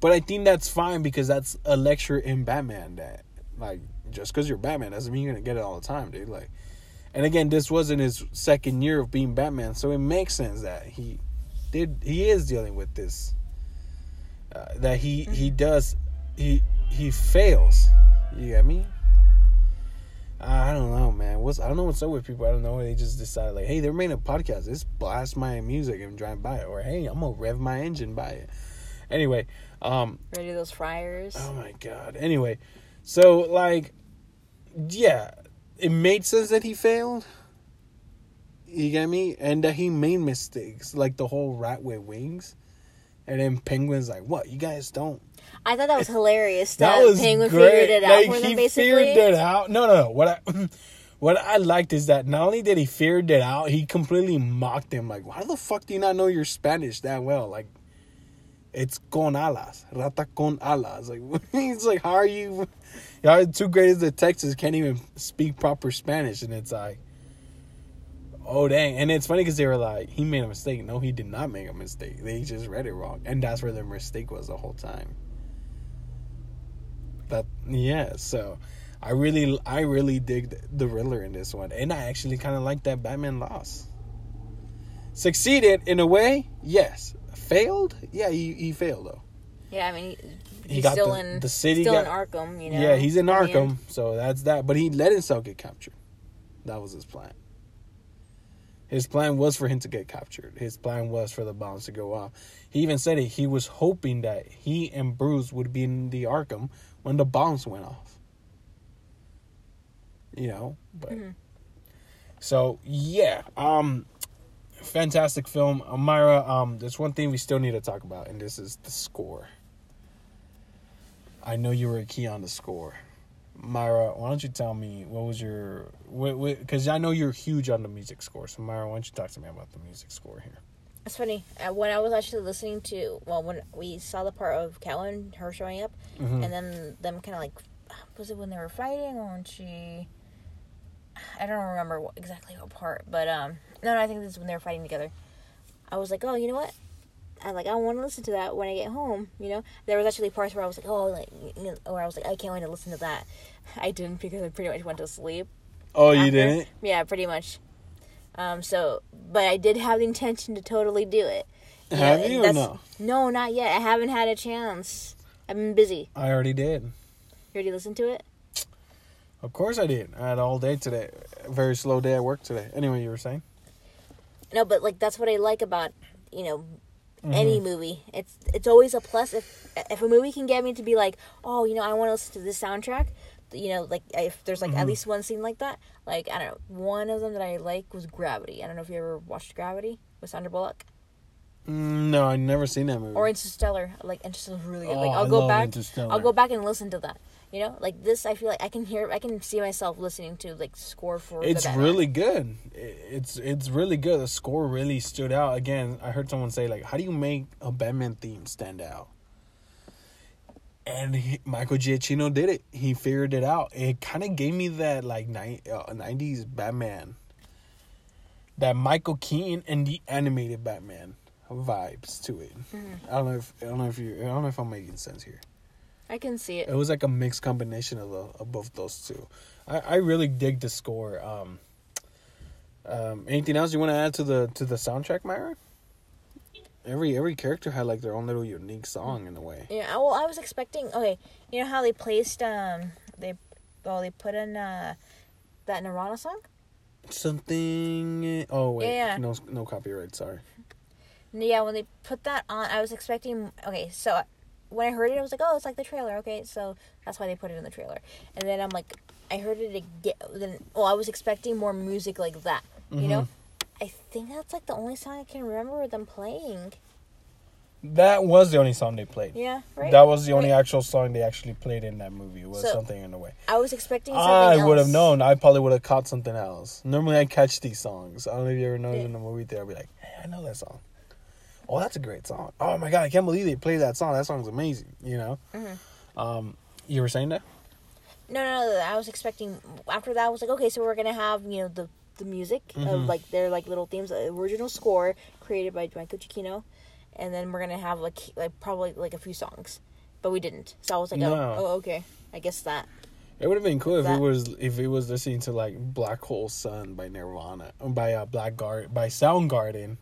But I think that's fine, because that's a lecture in Batman that like just because you're Batman doesn't mean you're gonna get it all the time, dude. Like, and again, this wasn't his second year of being Batman, so it makes sense that he did. He is dealing with this. Uh, that he mm-hmm. he does he he fails. You get me? I don't know, man. What's I don't know what's up with people. I don't know. They just decide like, hey, they're making a podcast. Let's blast my music and drive by it, or hey, I'm gonna rev my engine by it. Anyway, um, ready those fryers. Oh my god. Anyway, so like, yeah. It made sense that he failed. You get me? And that he made mistakes. Like the whole rat with wings. And then Penguin's like, what? You guys don't. I thought that was hilarious. That, that was Penguin great. figured it out like, for them, basically. He figured it out. No, no, no. What I, what I liked is that not only did he figure it out, he completely mocked him. Like, why the fuck do you not know your Spanish that well? Like, it's con alas. Rata con alas. Like, he's like, how are you... Y'all two greatest detectives can't even speak proper Spanish. And it's like, oh, dang. And it's funny because they were like, he made a mistake. No, he did not make a mistake. They just read it wrong. And that's where the mistake was the whole time. But, yeah, so I really, I really dig the Riddler in this one. And I actually kind of like that Batman loss. Succeeded in a way, yes. Failed? Yeah, he, he failed, though. Yeah, I mean... He- He's he got still the, in the city. Still got, in Arkham, you know. Yeah, he's in Arkham, so that's that. But he let himself get captured. That was his plan. His plan was for him to get captured. His plan was for the bombs to go off. He even said it. He was hoping that he and Bruce would be in the Arkham when the bombs went off. You know, but mm-hmm. so yeah. Um, fantastic film. Amira, um, there's one thing we still need to talk about, and this is the score. I know you were key on the score. Myra, why don't you tell me what was your... Because I know you're huge on the music score. So, Myra, why don't you talk to me about the music score here? It's funny. Uh, when I was actually listening to... Well, when we saw the part of Catelyn, her showing up, mm-hmm. and then them kind of like... Was it when they were fighting or when she... I don't remember what, exactly what part, but... um, no, no, I think this is when they were fighting together. I was like, oh, you know what? I like I want to listen to that when I get home, you know. There was actually parts where I was like, oh, like, you know, or I was like, I can't wait to listen to that. I didn't because I pretty much went to sleep. Oh, after. You didn't? Yeah, pretty much. Um, so, but I did have the intention to totally do it. You have know, you or no? No, not yet. I haven't had a chance. I've been busy. I already did. You already listened to it? Of course I did. I had all day today. A very slow day at work today. Anyway, you were saying? No, but like that's what I like about, you know. Mm-hmm. Any movie, it's it's always a plus if if a movie can get me to be like, oh, you know, I want to listen to this soundtrack, you know, like if there's like mm-hmm. at least one scene like that, like I don't know, one of them that I like was Gravity. I don't know if you ever watched Gravity with Sandra Bullock. No, I've never seen that movie. Or Interstellar, like Interstellar's really good. Oh, like I'll I go love back, Interstellar. I'll go back and listen to that. You know, like this, I feel like I can hear, I can see myself listening to like score for. It's the really good. It's it's really good. The score really stood out. Again, I heard someone say like, "How do you make a Batman theme stand out?" And he, Michael Giacchino did it. He figured it out. It kind of gave me that like nineties Batman, that Michael Keaton and the animated Batman vibes to it. Mm-hmm. I don't know if I don't know if you I don't know if I'm making sense here. I can see it. It was like a mixed combination of, the, of both those two. I, I really dig the score. Um, um, anything else you want to add to the to the soundtrack, Myra? Every every character had like their own little unique song in a way. Yeah. Well, I was expecting. Okay, you know how they placed um they well they put in uh that Nirvana song. Something. Oh wait. Yeah. No no copyright. Sorry. Yeah. When they put that on, I was expecting. Okay, so. When I heard it, I was like, oh, it's like the trailer. Okay, so that's why they put it in the trailer. And then I'm like, I heard it again. Then, well, I was expecting more music like that, mm-hmm. you know? I think that's like the only song I can remember them playing. That was the only song they played. Yeah, right? That was the right. only actual song they actually played in that movie. It was so, something in a way. I was expecting something I else. I would have known. I probably would have caught something else. Normally, I catch these songs. I don't know if you ever noticed yeah. in the movie theater. I'd be like, hey, I know that song. Oh, that's a great song. Oh, my God. I can't believe they played that song. That song's amazing, you know? Mm-hmm. Um, you were saying that? No, no, no. I was expecting... After that, I was like, okay, so we're going to have, you know, the, the music mm-hmm. of, like, their, like, little themes. The original score created by Michael Giacchino. And then we're going to have, like, like, probably, like, a few songs. But we didn't. So I was like, no. oh, oh, okay. I guess that... It would have been cool if that. it was if it was listening to, like, Black Hole Sun by Nirvana. By uh, Black Guard, by Soundgarden.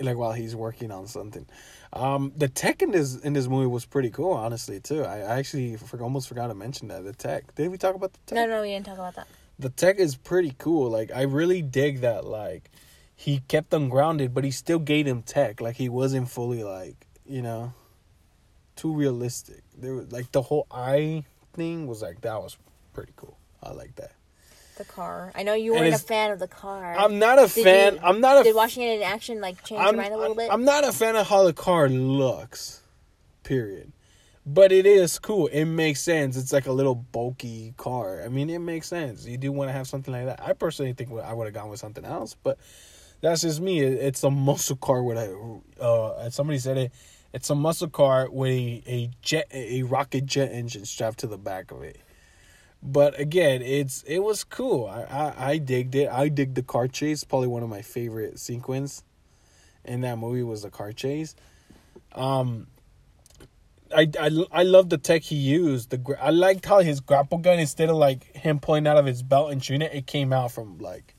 Like while he's working on something. Um, the tech in this in this movie was pretty cool, honestly, too. I, I actually for, almost forgot to mention that, the tech. Did we talk about the tech? No, no, we didn't talk about that. The tech is pretty cool. Like, I really dig that, like, he kept them grounded, but he still gave them tech. Like, he wasn't fully, like, you know, too realistic. There was, like, the whole eye thing was, like, that was pretty cool. I like that. The car. I know you weren't a fan of the car. I'm not a did fan. You, I'm not a. Did watching it in action like change I'm, your mind a little I'm, bit? I'm not a fan of how the car looks, period. But it is cool. It makes sense. It's like a little bulky car. I mean, it makes sense. You do want to have something like that. I personally think I would have gone with something else, but that's just me. It's a muscle car with a. Uh, somebody said it. It's a muscle car with a, a jet, a rocket jet engine strapped to the back of it. But again, it's it was cool. I, I, I digged it. I digged the car chase. Probably one of my favorite sequences in that movie was the car chase. Um, I, I, I love the tech he used. The I liked how his grapple gun, instead of like him pulling out of his belt and shooting it, it came out from like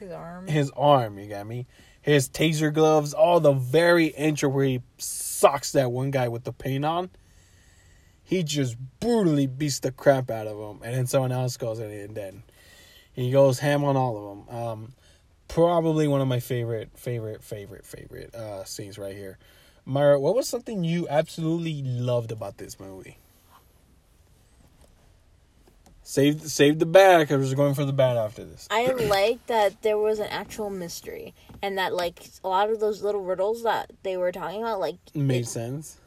his arm. His arm, you got me. His taser gloves. All the very intro where he socks that one guy with the paint on. He just brutally beats the crap out of him. And then someone else goes in and then he goes ham on all of them. Um, probably one of my favorite, favorite, favorite, favorite uh, scenes right here. Myra, what was something you absolutely loved about this movie? Save, save the bat, because I was going for the bat after this. I like that there was an actual mystery, and that, like, a lot of those little riddles that they were talking about, like... Made it, sense.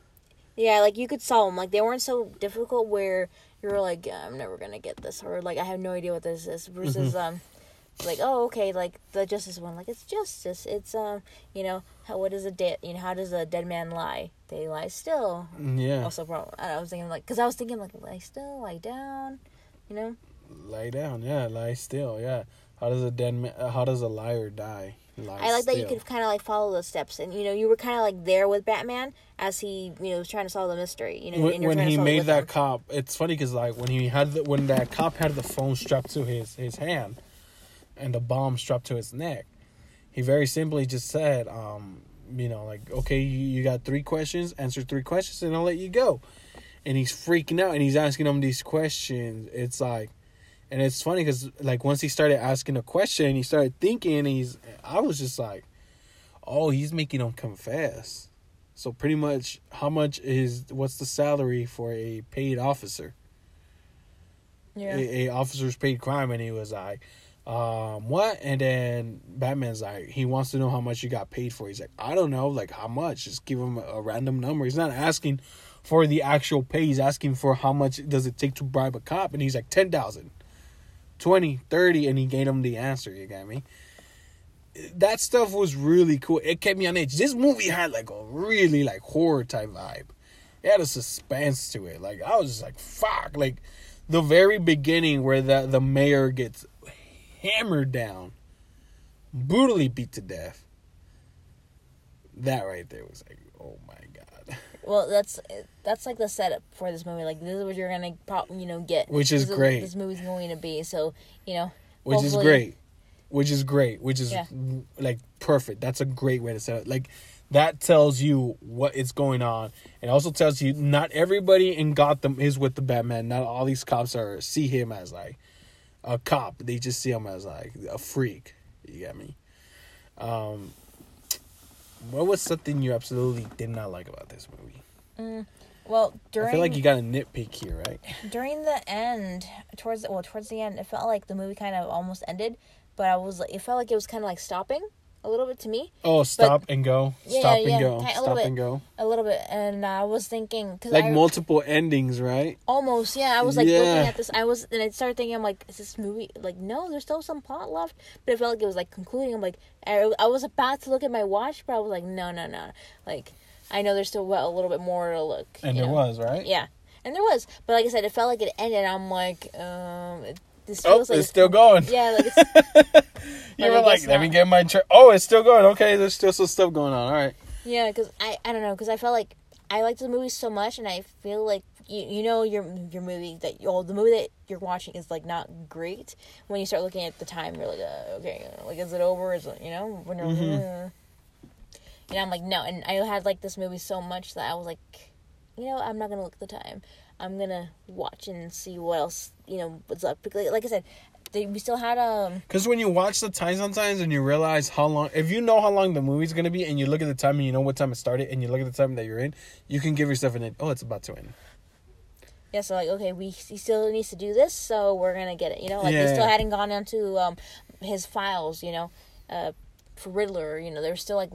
Yeah, like, you could solve them. Like, they weren't so difficult where you were like, yeah, I'm never going to get this, or, like, I have no idea what this is. Versus, mm-hmm. um, like, oh, okay, like, the justice one. Like, it's justice. It's, um, you know, how, what is a dead, you know, how does a dead man lie? They lie still. Yeah. Also, probably, I was thinking, like, because I was thinking, like, lie still, lie down. You know? Lie down, yeah. Lie still, yeah. How does a dead man, how does a liar die? Lie I like still. That you could kind of like follow those steps, and you know, you were kind of like there with Batman as he, you know, was trying to solve the mystery. You know, when, when he made that him. cop, it's funny because like when he had the, when that cop had the phone strapped to his his hand, and the bomb strapped to his neck, he very simply just said, um, you know, like, okay, you, you got three questions, answer three questions, and I'll let you go. And he's freaking out, and he's asking him these questions. It's like, and it's funny because, like, once he started asking a question, he started thinking, and he's, I was just like, oh, he's making him confess. So pretty much, how much is, what's the salary for a paid officer? Yeah. A, a officer's paid crime, and he was like, um, what? And then Batman's like, he wants to know how much you got paid for. He's like, I don't know, like, how much? Just give him a, a random number. He's not asking for the actual pay. He's asking for how much does it take to bribe a cop, and he's like ten thousand, twenty, thirty, and he gave him the answer. You got me? That stuff was really cool. It kept me on edge. This movie had like a really like horror type vibe. It had a suspense to it. Like I was just like, fuck. Like the very beginning where the, the mayor gets hammered down, brutally beat to death. That right there was like, oh my God. Well, that's that's like the setup for this movie. Like, this is what you're gonna, pop, you know, get. Which is this great. Is what this movie's going to be. So, you know. Which is great. Which is great. Which is yeah. like perfect. That's a great way to set it. Like, that tells you what is going on. It also tells you not everybody in Gotham is with the Batman. Not all these cops are see him as like a cop. They just see him as like a freak. You get me? Um. What was something you absolutely did not like about this movie? Mm, well, during... I feel like you got a nitpick here, right? During the end, towards the, well, towards the end, it felt like the movie kind of almost ended, but I was, it felt like it was kind of like stopping a little bit to me. Oh, stop but, and go. Yeah, stop yeah, and yeah. go. Kind of, stop bit, and go. A little bit. And I was thinking... Cause like I, multiple endings, right? Almost, yeah. I was like yeah. looking at this. I was, and I started thinking, I'm like, is this movie... Like, no, there's still some plot left. But it felt like it was like concluding. I'm like, I, I was about to look at my watch, but I was like, no, no, no. Like, I know there's still well, a little bit more to look. And there know? was, right? Yeah. And there was. But like I said, it felt like it ended. I'm like, um... It, This oh, like it's, it's still going. Yeah, like it's... you were like, let not. me get my... Tr- oh, it's still going. Okay, there's still some stuff going on. All right. Yeah, because I, I don't know, because I felt like I liked the movie so much, and I feel like, you you know, your your movie, that oh, the movie that you're watching is, like, not great. When you start looking at the time, you're like, uh, okay, like, is it over? Is it, you know? When mm-hmm. And I'm like, no. And I had, like, this movie so much that I was like, you know, I'm not going to look at the time. I'm going to watch and see what else, you know, what's up. Like I said, they, we still had... um. Because when you watch the time sometimes and you realize how long... If you know how long the movie's going to be and you look at the time and you know what time it started and you look at the time that you're in, you can give yourself an... Oh, it's about to end. Yeah, so like, okay, we he still needs to do this, so we're going to get it. You know, like yeah. they still hadn't gone into um, his files, you know, uh, for Riddler. You know, they were still like...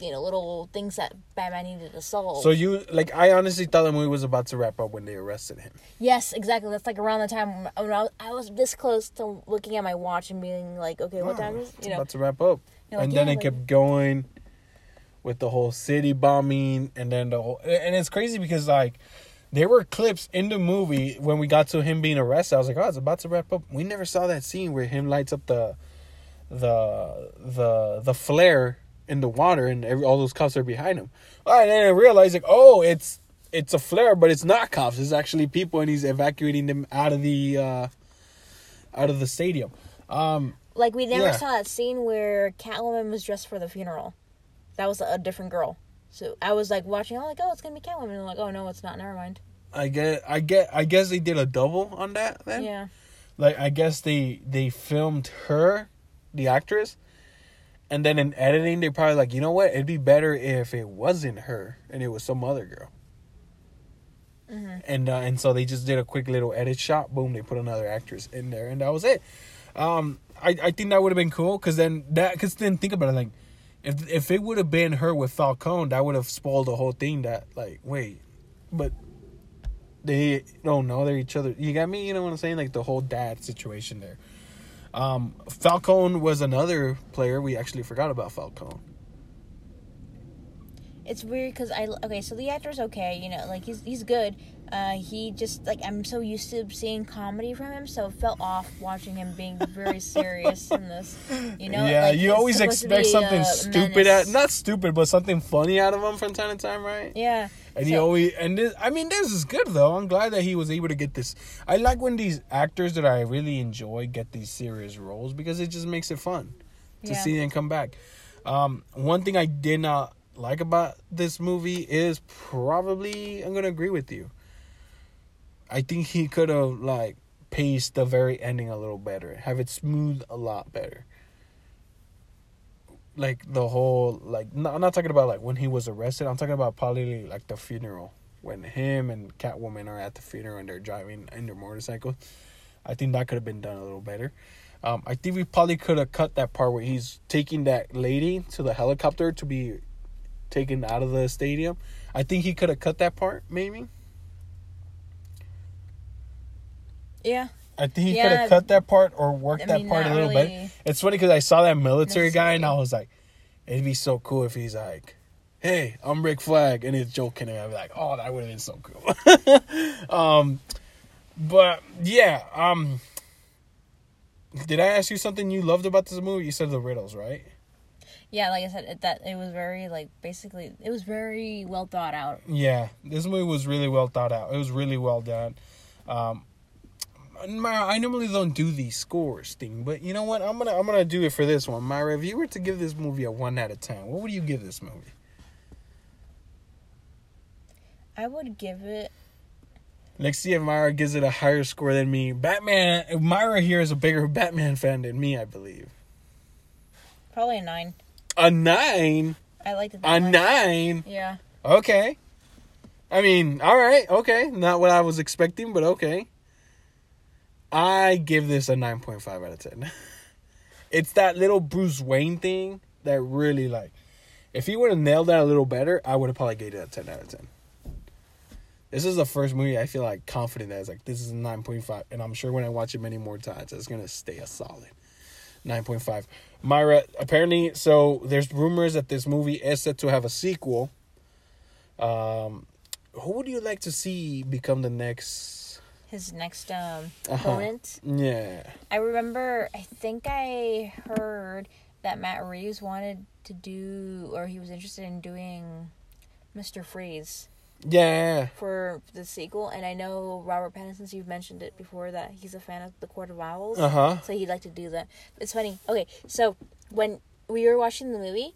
You know, little things that Batman needed to solve. So you, like, I honestly thought the movie was about to wrap up when they arrested him. Yes, exactly. That's, like, around the time when I was, I was this close to looking at my watch and being like, okay, what oh, time is it? It's know. about to wrap up. And, like, and then yeah, it like, kept going with the whole city bombing and then the whole... And it's crazy because, like, there were clips in the movie when we got to him being arrested. I was like, oh, it's about to wrap up. We never saw that scene where him lights up the the the the flare in the water, and every, all those cops are behind him. All right, and I realized, like, oh, it's it's a flare, but it's not cops. It's actually people, and he's evacuating them out of the uh, out of the stadium. Um, like we never yeah. saw that scene where Catwoman was dressed for the funeral. That was a different girl. So I was like watching. I'm like, oh, it's gonna be Catwoman. And I'm like, oh no, it's not. Never mind. I get, I get, I guess they did a double on that then. Yeah. Like I guess they they filmed her, the actress. And then in editing, they probably like, you know what? It'd be better if it wasn't her and it was some other girl. Mm-hmm. And uh, and so they just did a quick little edit shot. Boom, they put another actress in there, and that was it. Um, I, I think that would have been cool, because then that cause then think about it, like if if it would have been her with Falcone, that would have spoiled the whole thing. That like wait, but they don't know they're each other. You got me. You know what I'm saying? Like the whole dad situation there. Um, Falcone was another player we actually forgot about. Falcone. It's weird because I... Okay, so the actor's okay, you know, like, he's he's good. Uh, he just, like, I'm so used to seeing comedy from him, so it felt off watching him being very serious in this, you know? Yeah, like, you always expect something uh, stupid at... Not stupid, but something funny out of him from time to time, right? Yeah. And so, he always... And this, I mean, this is good, though. I'm glad that he was able to get this. I like when these actors that I really enjoy get these serious roles, because it just makes it fun to yeah. see them come back. Um, one thing I did not... like about this movie is probably, I'm gonna agree with you, I think he could have like paced the very ending a little better, have it smooth a lot better, like the whole like no, I'm not talking about like when he was arrested, I'm talking about probably like the funeral, when him and Catwoman are at the funeral and they're driving in their motorcycle. I think that could have been done a little better. um, I think we probably could have cut that part where he's taking that lady to the helicopter to be taken out of the stadium. I think he could have cut that part, maybe. Yeah. I think he yeah. could have cut that part or worked I that mean, part a little really bit. It's funny because I saw that military guy and I was like, it'd be so cool if he's like, hey, I'm Rick Flag, and it's Joel Kinnaman. I'd be like, oh, that would have been so cool. um, but yeah. Um, did I ask you something you loved about this movie? You said the riddles, right? Yeah, like I said, it, that it was very, like, basically, it was very well thought out. Yeah, this movie was really well thought out. It was really well done. Um, my, I normally don't do the scores thing, but you know what? I'm gonna I'm gonna do it for this one. Myra, if you were to give this movie a one out of ten, what would you give this movie? I would give it... Let's see if Myra gives it a higher score than me. Batman, Myra here is a bigger Batman fan than me, I believe. Probably a nine. A nine? I like the A line. nine? Yeah. Okay. I mean, all right. Okay. Not what I was expecting, but okay. I give this a nine point five out of ten. It's that little Bruce Wayne thing that really, like, if he would have nailed that a little better, I would have probably gave it a ten out of ten. This is the first movie I feel, like, confident that it's like, this is a nine point five. And I'm sure when I watch it many more times, it's going to stay a solid nine point five. Myra, apparently, so there's rumors that this movie is set to have a sequel. Um, who would you like to see become the next... His next um, opponent? Uh-huh. Yeah. I remember, I think I heard that Matt Reeves wanted to do, or he was interested in doing Mister Freeze. Yeah. For the sequel, and I know Robert Pattinson, you've mentioned it before, that he's a fan of The Court of Owls. Uh-huh. So he'd like to do that. It's funny. Okay, so when we were watching the movie,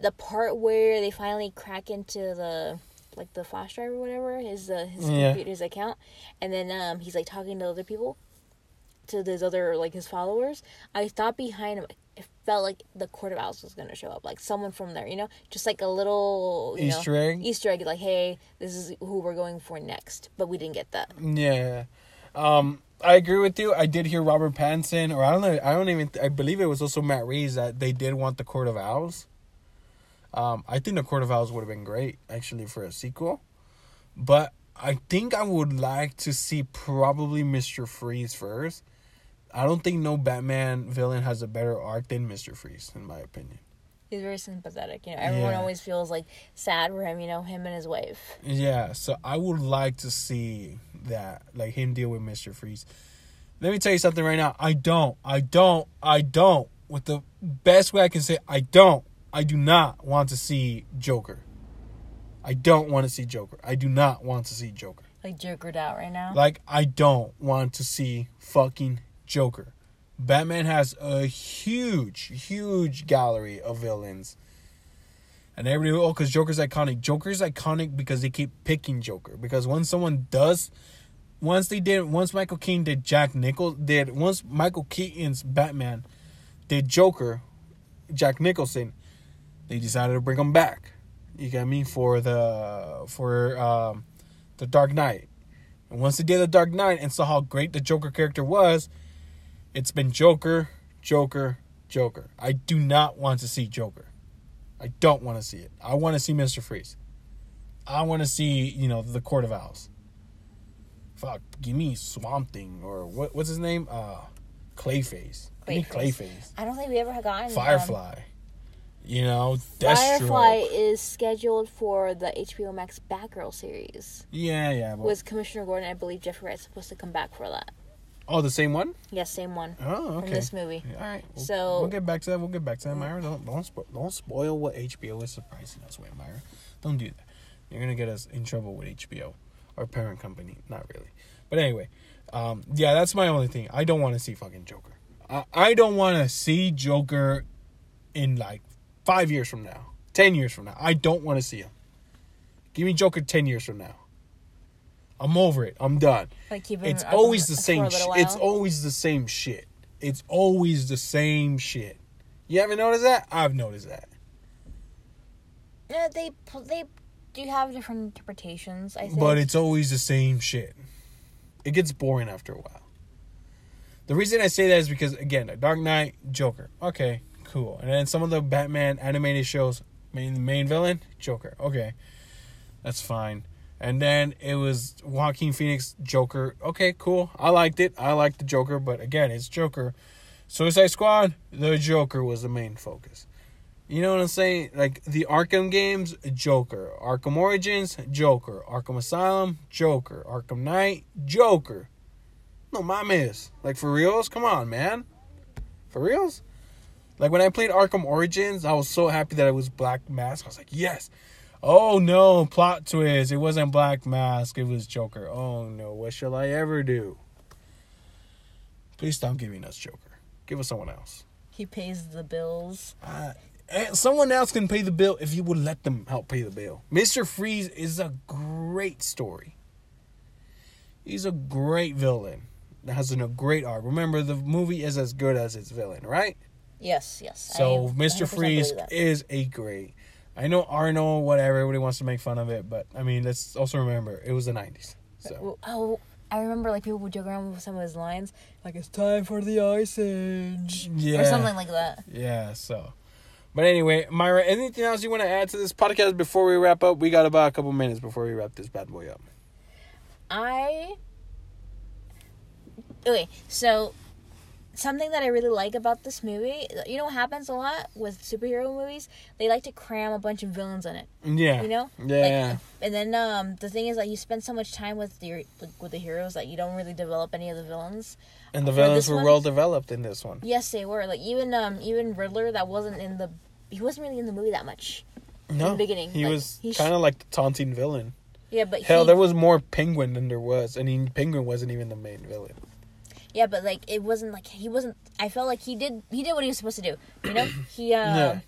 the part where they finally crack into the, like, the flash drive or whatever, his uh, his yeah. computer's account, and then um he's, like, talking to other people, to those other, like, his followers, I thought behind him, it felt like The Court of Owls was going to show up. Like, someone from there, you know? Just like a little... You Easter know, egg? Easter egg. Like, hey, this is who we're going for next. But we didn't get that. Yeah. Um, I agree with you. I did hear Robert Pattinson, or I don't know, I don't even... I believe it was also Matt Reeves that they did want The Court of Owls. Um, I think The Court of Owls would have been great, actually, for a sequel. But I think I would like to see probably Mister Freeze first. I don't think no Batman villain has a better arc than Mister Freeze, in my opinion. He's very sympathetic. You know, everyone yeah. always feels, like, sad for him, you know, him and his wife. Yeah, so I would like to see that, like, him deal with Mister Freeze. Let me tell you something right now. I don't, I don't, I don't, with the best way I can say, I don't, I do not want to see Joker. I don't want to see Joker. I do not want to see Joker. Like, Jokered out right now? Like, I don't want to see fucking Joker. Batman has a huge, huge gallery of villains. And everybody, oh, because Joker's iconic. Joker's iconic because they keep picking Joker. Because once someone does, once they did, once Michael Keaton did Jack Nicholson, did, once Michael Keaton's Batman did Joker, Jack Nicholson, they decided to bring him back. You got me? For the, for um, The Dark Knight. And once they did The Dark Knight and saw how great the Joker character was, it's been Joker, Joker, Joker. I do not want to see Joker. I don't want to see it. I want to see Mister Freeze. I want to see, you know, the Court of Owls. Fuck, give me Swamp Thing or what? What's his name? Uh, Clayface. Give me Clayface. I don't think we ever have gotten Firefly. Um, you know, Deathstroke. Firefly is scheduled for the H B O Max Batgirl series. Yeah, yeah. But with Commissioner Gordon, I believe Jeffrey Wright's supposed to come back for that. Oh, the same one? Yes, yeah, same one. Oh, okay. From this movie. Yeah, all right. We'll, so we'll get back to that. We'll get back to that, Myra. Don't don't spoil, don't spoil what H B O is surprising us with, Myra. Don't do that. You're gonna get us in trouble with H B O, our parent company. Not really, but anyway, um, yeah, that's my only thing. I don't want to see fucking Joker. I, I don't want to see Joker in like five years from now, ten years from now. I don't want to see him. Give me Joker ten years from now. I'm over it. I'm done. Like you've been it's always the same shit. It's always the same shit. It's always the same shit. You haven't noticed that? I've noticed that. Yeah, they they do have different interpretations, I think. But it's always the same shit. It gets boring after a while. The reason I say that is because, again, Dark Knight, Joker. Okay, cool. And then some of the Batman animated shows, main main villain, Joker. Okay, that's fine. And then it was Joaquin Phoenix, Joker. Okay, cool. I liked it. I liked the Joker. But again, it's Joker. Suicide Squad, the Joker was the main focus. You know what I'm saying? Like the Arkham games, Joker. Arkham Origins, Joker. Arkham Asylum, Joker. Arkham Knight, Joker. No mames. Like for reals? Come on, man. For reals? Like when I played Arkham Origins, I was so happy that it was Black Mask. I was like, yes. Oh no, plot twist. It wasn't Black Mask, it was Joker. Oh no, what shall I ever do? Please stop giving us Joker. Give us someone else. He pays the bills. Uh, someone else can pay the bill if you would let them help pay the bill. Mister Freeze is a great story. He's a great villain that has a great arc. Remember, the movie is as good as its villain, right? Yes, yes. So Mister Freeze is a great... I know Arnold, whatever, everybody wants to make fun of it, but, I mean, let's also remember, it was the nineties, so. Oh, I remember, like, people would joke around with some of his lines, like, it's time for the Ice Age, yeah. Or something like that. Yeah, so. But anyway, Myra, anything else you want to add to this podcast before we wrap up? We got about a couple minutes before we wrap this bad boy up. I... Okay, so... Something that I really like about this movie, you know what happens a lot with superhero movies? They like to cram a bunch of villains in it. Yeah. You know? Yeah. Like, yeah. And then um, the thing is, like, you spend so much time with the with the heroes that you don't really develop any of the villains. And the villains were well developed in this one. Yes, they were. Like even um, even Riddler, that wasn't in the he wasn't really in the movie that much. No. In the beginning, he like, was kind of like the taunting villain. Yeah, but hell, he, there was more Penguin than there was, and he, Penguin wasn't even the main villain. Yeah, but, like, it wasn't, like, he wasn't, I felt like he did, he did what he was supposed to do, you know? He, um, yeah.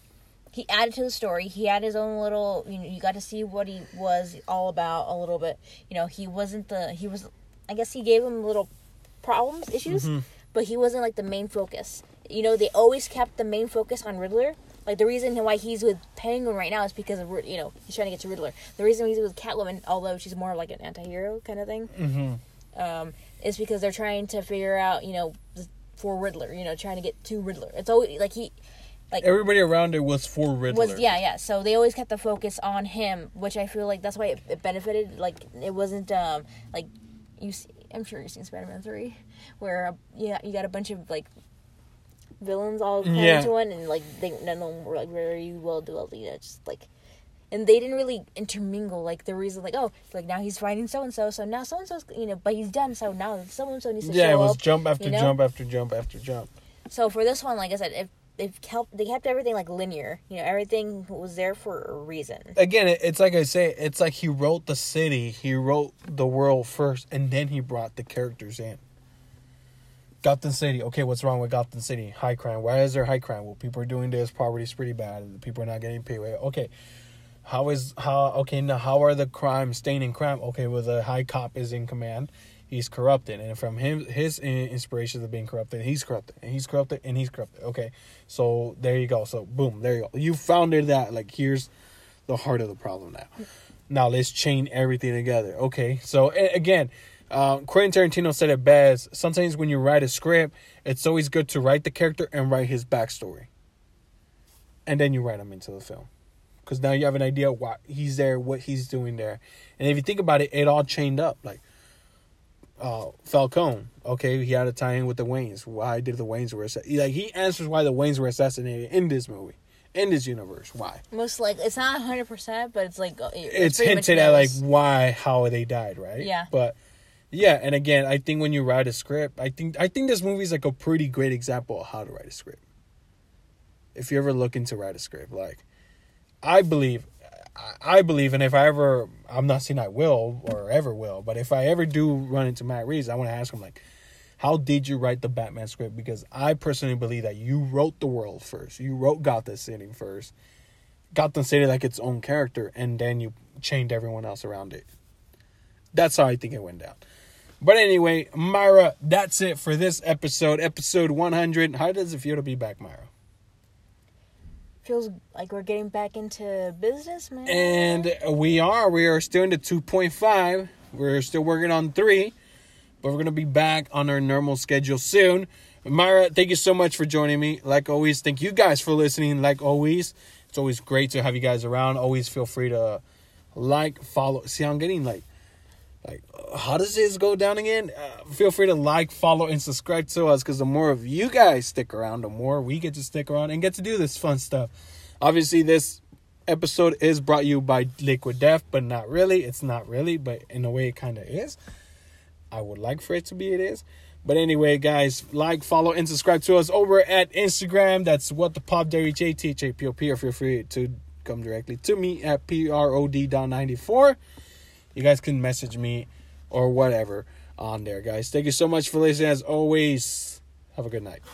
he added to the story, he had his own little, you know, you got to see what he was all about a little bit, you know, he wasn't the, he was, I guess he gave him little problems, issues, mm-hmm. but he wasn't, like, the main focus. You know, they always kept the main focus on Riddler. Like, the reason why he's with Penguin right now is because of, you know, he's trying to get to Riddler. The reason he's with Catwoman, although she's more like an anti-hero kind of thing, mm-hmm. Um, it's because they're trying to figure out, you know, for Riddler, you know, trying to get to Riddler. It's always, like, he, like... Everybody around it was for Riddler. Was, yeah, yeah. So they always kept the focus on him, which I feel like that's why it, it benefited. Like, it wasn't, um, like, you see... I'm sure you've seen Spider-Man three, where, uh, yeah, you got a bunch of, like, villains all coming yeah. to one, and, like, they, none of them were, like, very well developed, you know, just, like... And they didn't really intermingle, like, the reason, like, oh, like, now he's fighting so-and-so, so now so-and-so's, you know, but he's done, so now so-and-so needs to yeah, show up. Yeah, it was up, jump after you know? jump after jump after jump. So for this one, like I said, if they've kept, they kept everything, like, linear. You know, everything was there for a reason. Again, it's like I say, it's like he wrote the city, he wrote the world first, and then he brought the characters in. Gotham City. Okay, what's wrong with Gotham City? High crime. Why is there high crime? Well, people are doing this, poverty's pretty bad, people are not getting paid. Okay. How is, how, okay, now how are the crimes staying in crime? Okay, well, the high cop is in command. He's corrupted. And from him, his inspirations of being corrupted, he's corrupted. And he's corrupted, and he's corrupted. Okay, so there you go. So, boom, there you go. You founded that. Like, here's the heart of the problem now. now let's chain everything together. Okay, so again, uh, Quentin Tarantino said it best. Sometimes when you write a script, it's always good to write the character and write his backstory. And then you write him into the film. Because now you have an idea why he's there, what he's doing there. And if you think about it, it all chained up. Like, uh, Falcone, okay, he had a tie-in with the Wayans. Why did the Wayans were assassinated? Like, he answers why the Wayans were assassinated in this movie. In this universe, why? Most like it's not one hundred percent, but it's like... It, it's hinted at, like, why, how they died, right? Yeah. But, yeah, and again, I think when you write a script, I think I think this movie is, like, a pretty great example of how to write a script. If you're ever looking to write a script, like, I believe, I believe, and if I ever, I'm not saying I will or ever will, but if I ever do run into Matt Reeves, I want to ask him, like, how did you write the Batman script? Because I personally believe that you wrote the world first. You wrote Gotham City first. Gotham City like its own character, and then you chained everyone else around it. That's how I think it went down. But anyway, Myra, that's it for this episode, episode one hundred. How does it feel to be back, Myra? Feels like we're getting back into business, man. And we are. We are still into two point five. We're still working on three. But we're going to be back on our normal schedule soon. Myra, thank you so much for joining me. Like always, thank you guys for listening. Like always, it's always great to have you guys around. Always feel free to like, follow. See, I'm getting like, like how does this go down again? Uh, feel free to like, follow, and subscribe to us. Because the more of you guys stick around, the more we get to stick around and get to do this fun stuff. Obviously, this episode is brought to you by Liquid Death. But not really. It's not really. But in a way, it kind of is. I would like for it to be it is. But anyway, guys, like, follow, and subscribe to us over at Instagram. That's What The Pop, W H A T H A P O P. Or feel free to come directly to me at P R O D ninety-four. You guys can message me or whatever on there, guys. Thank you so much for listening. As always, have a good night.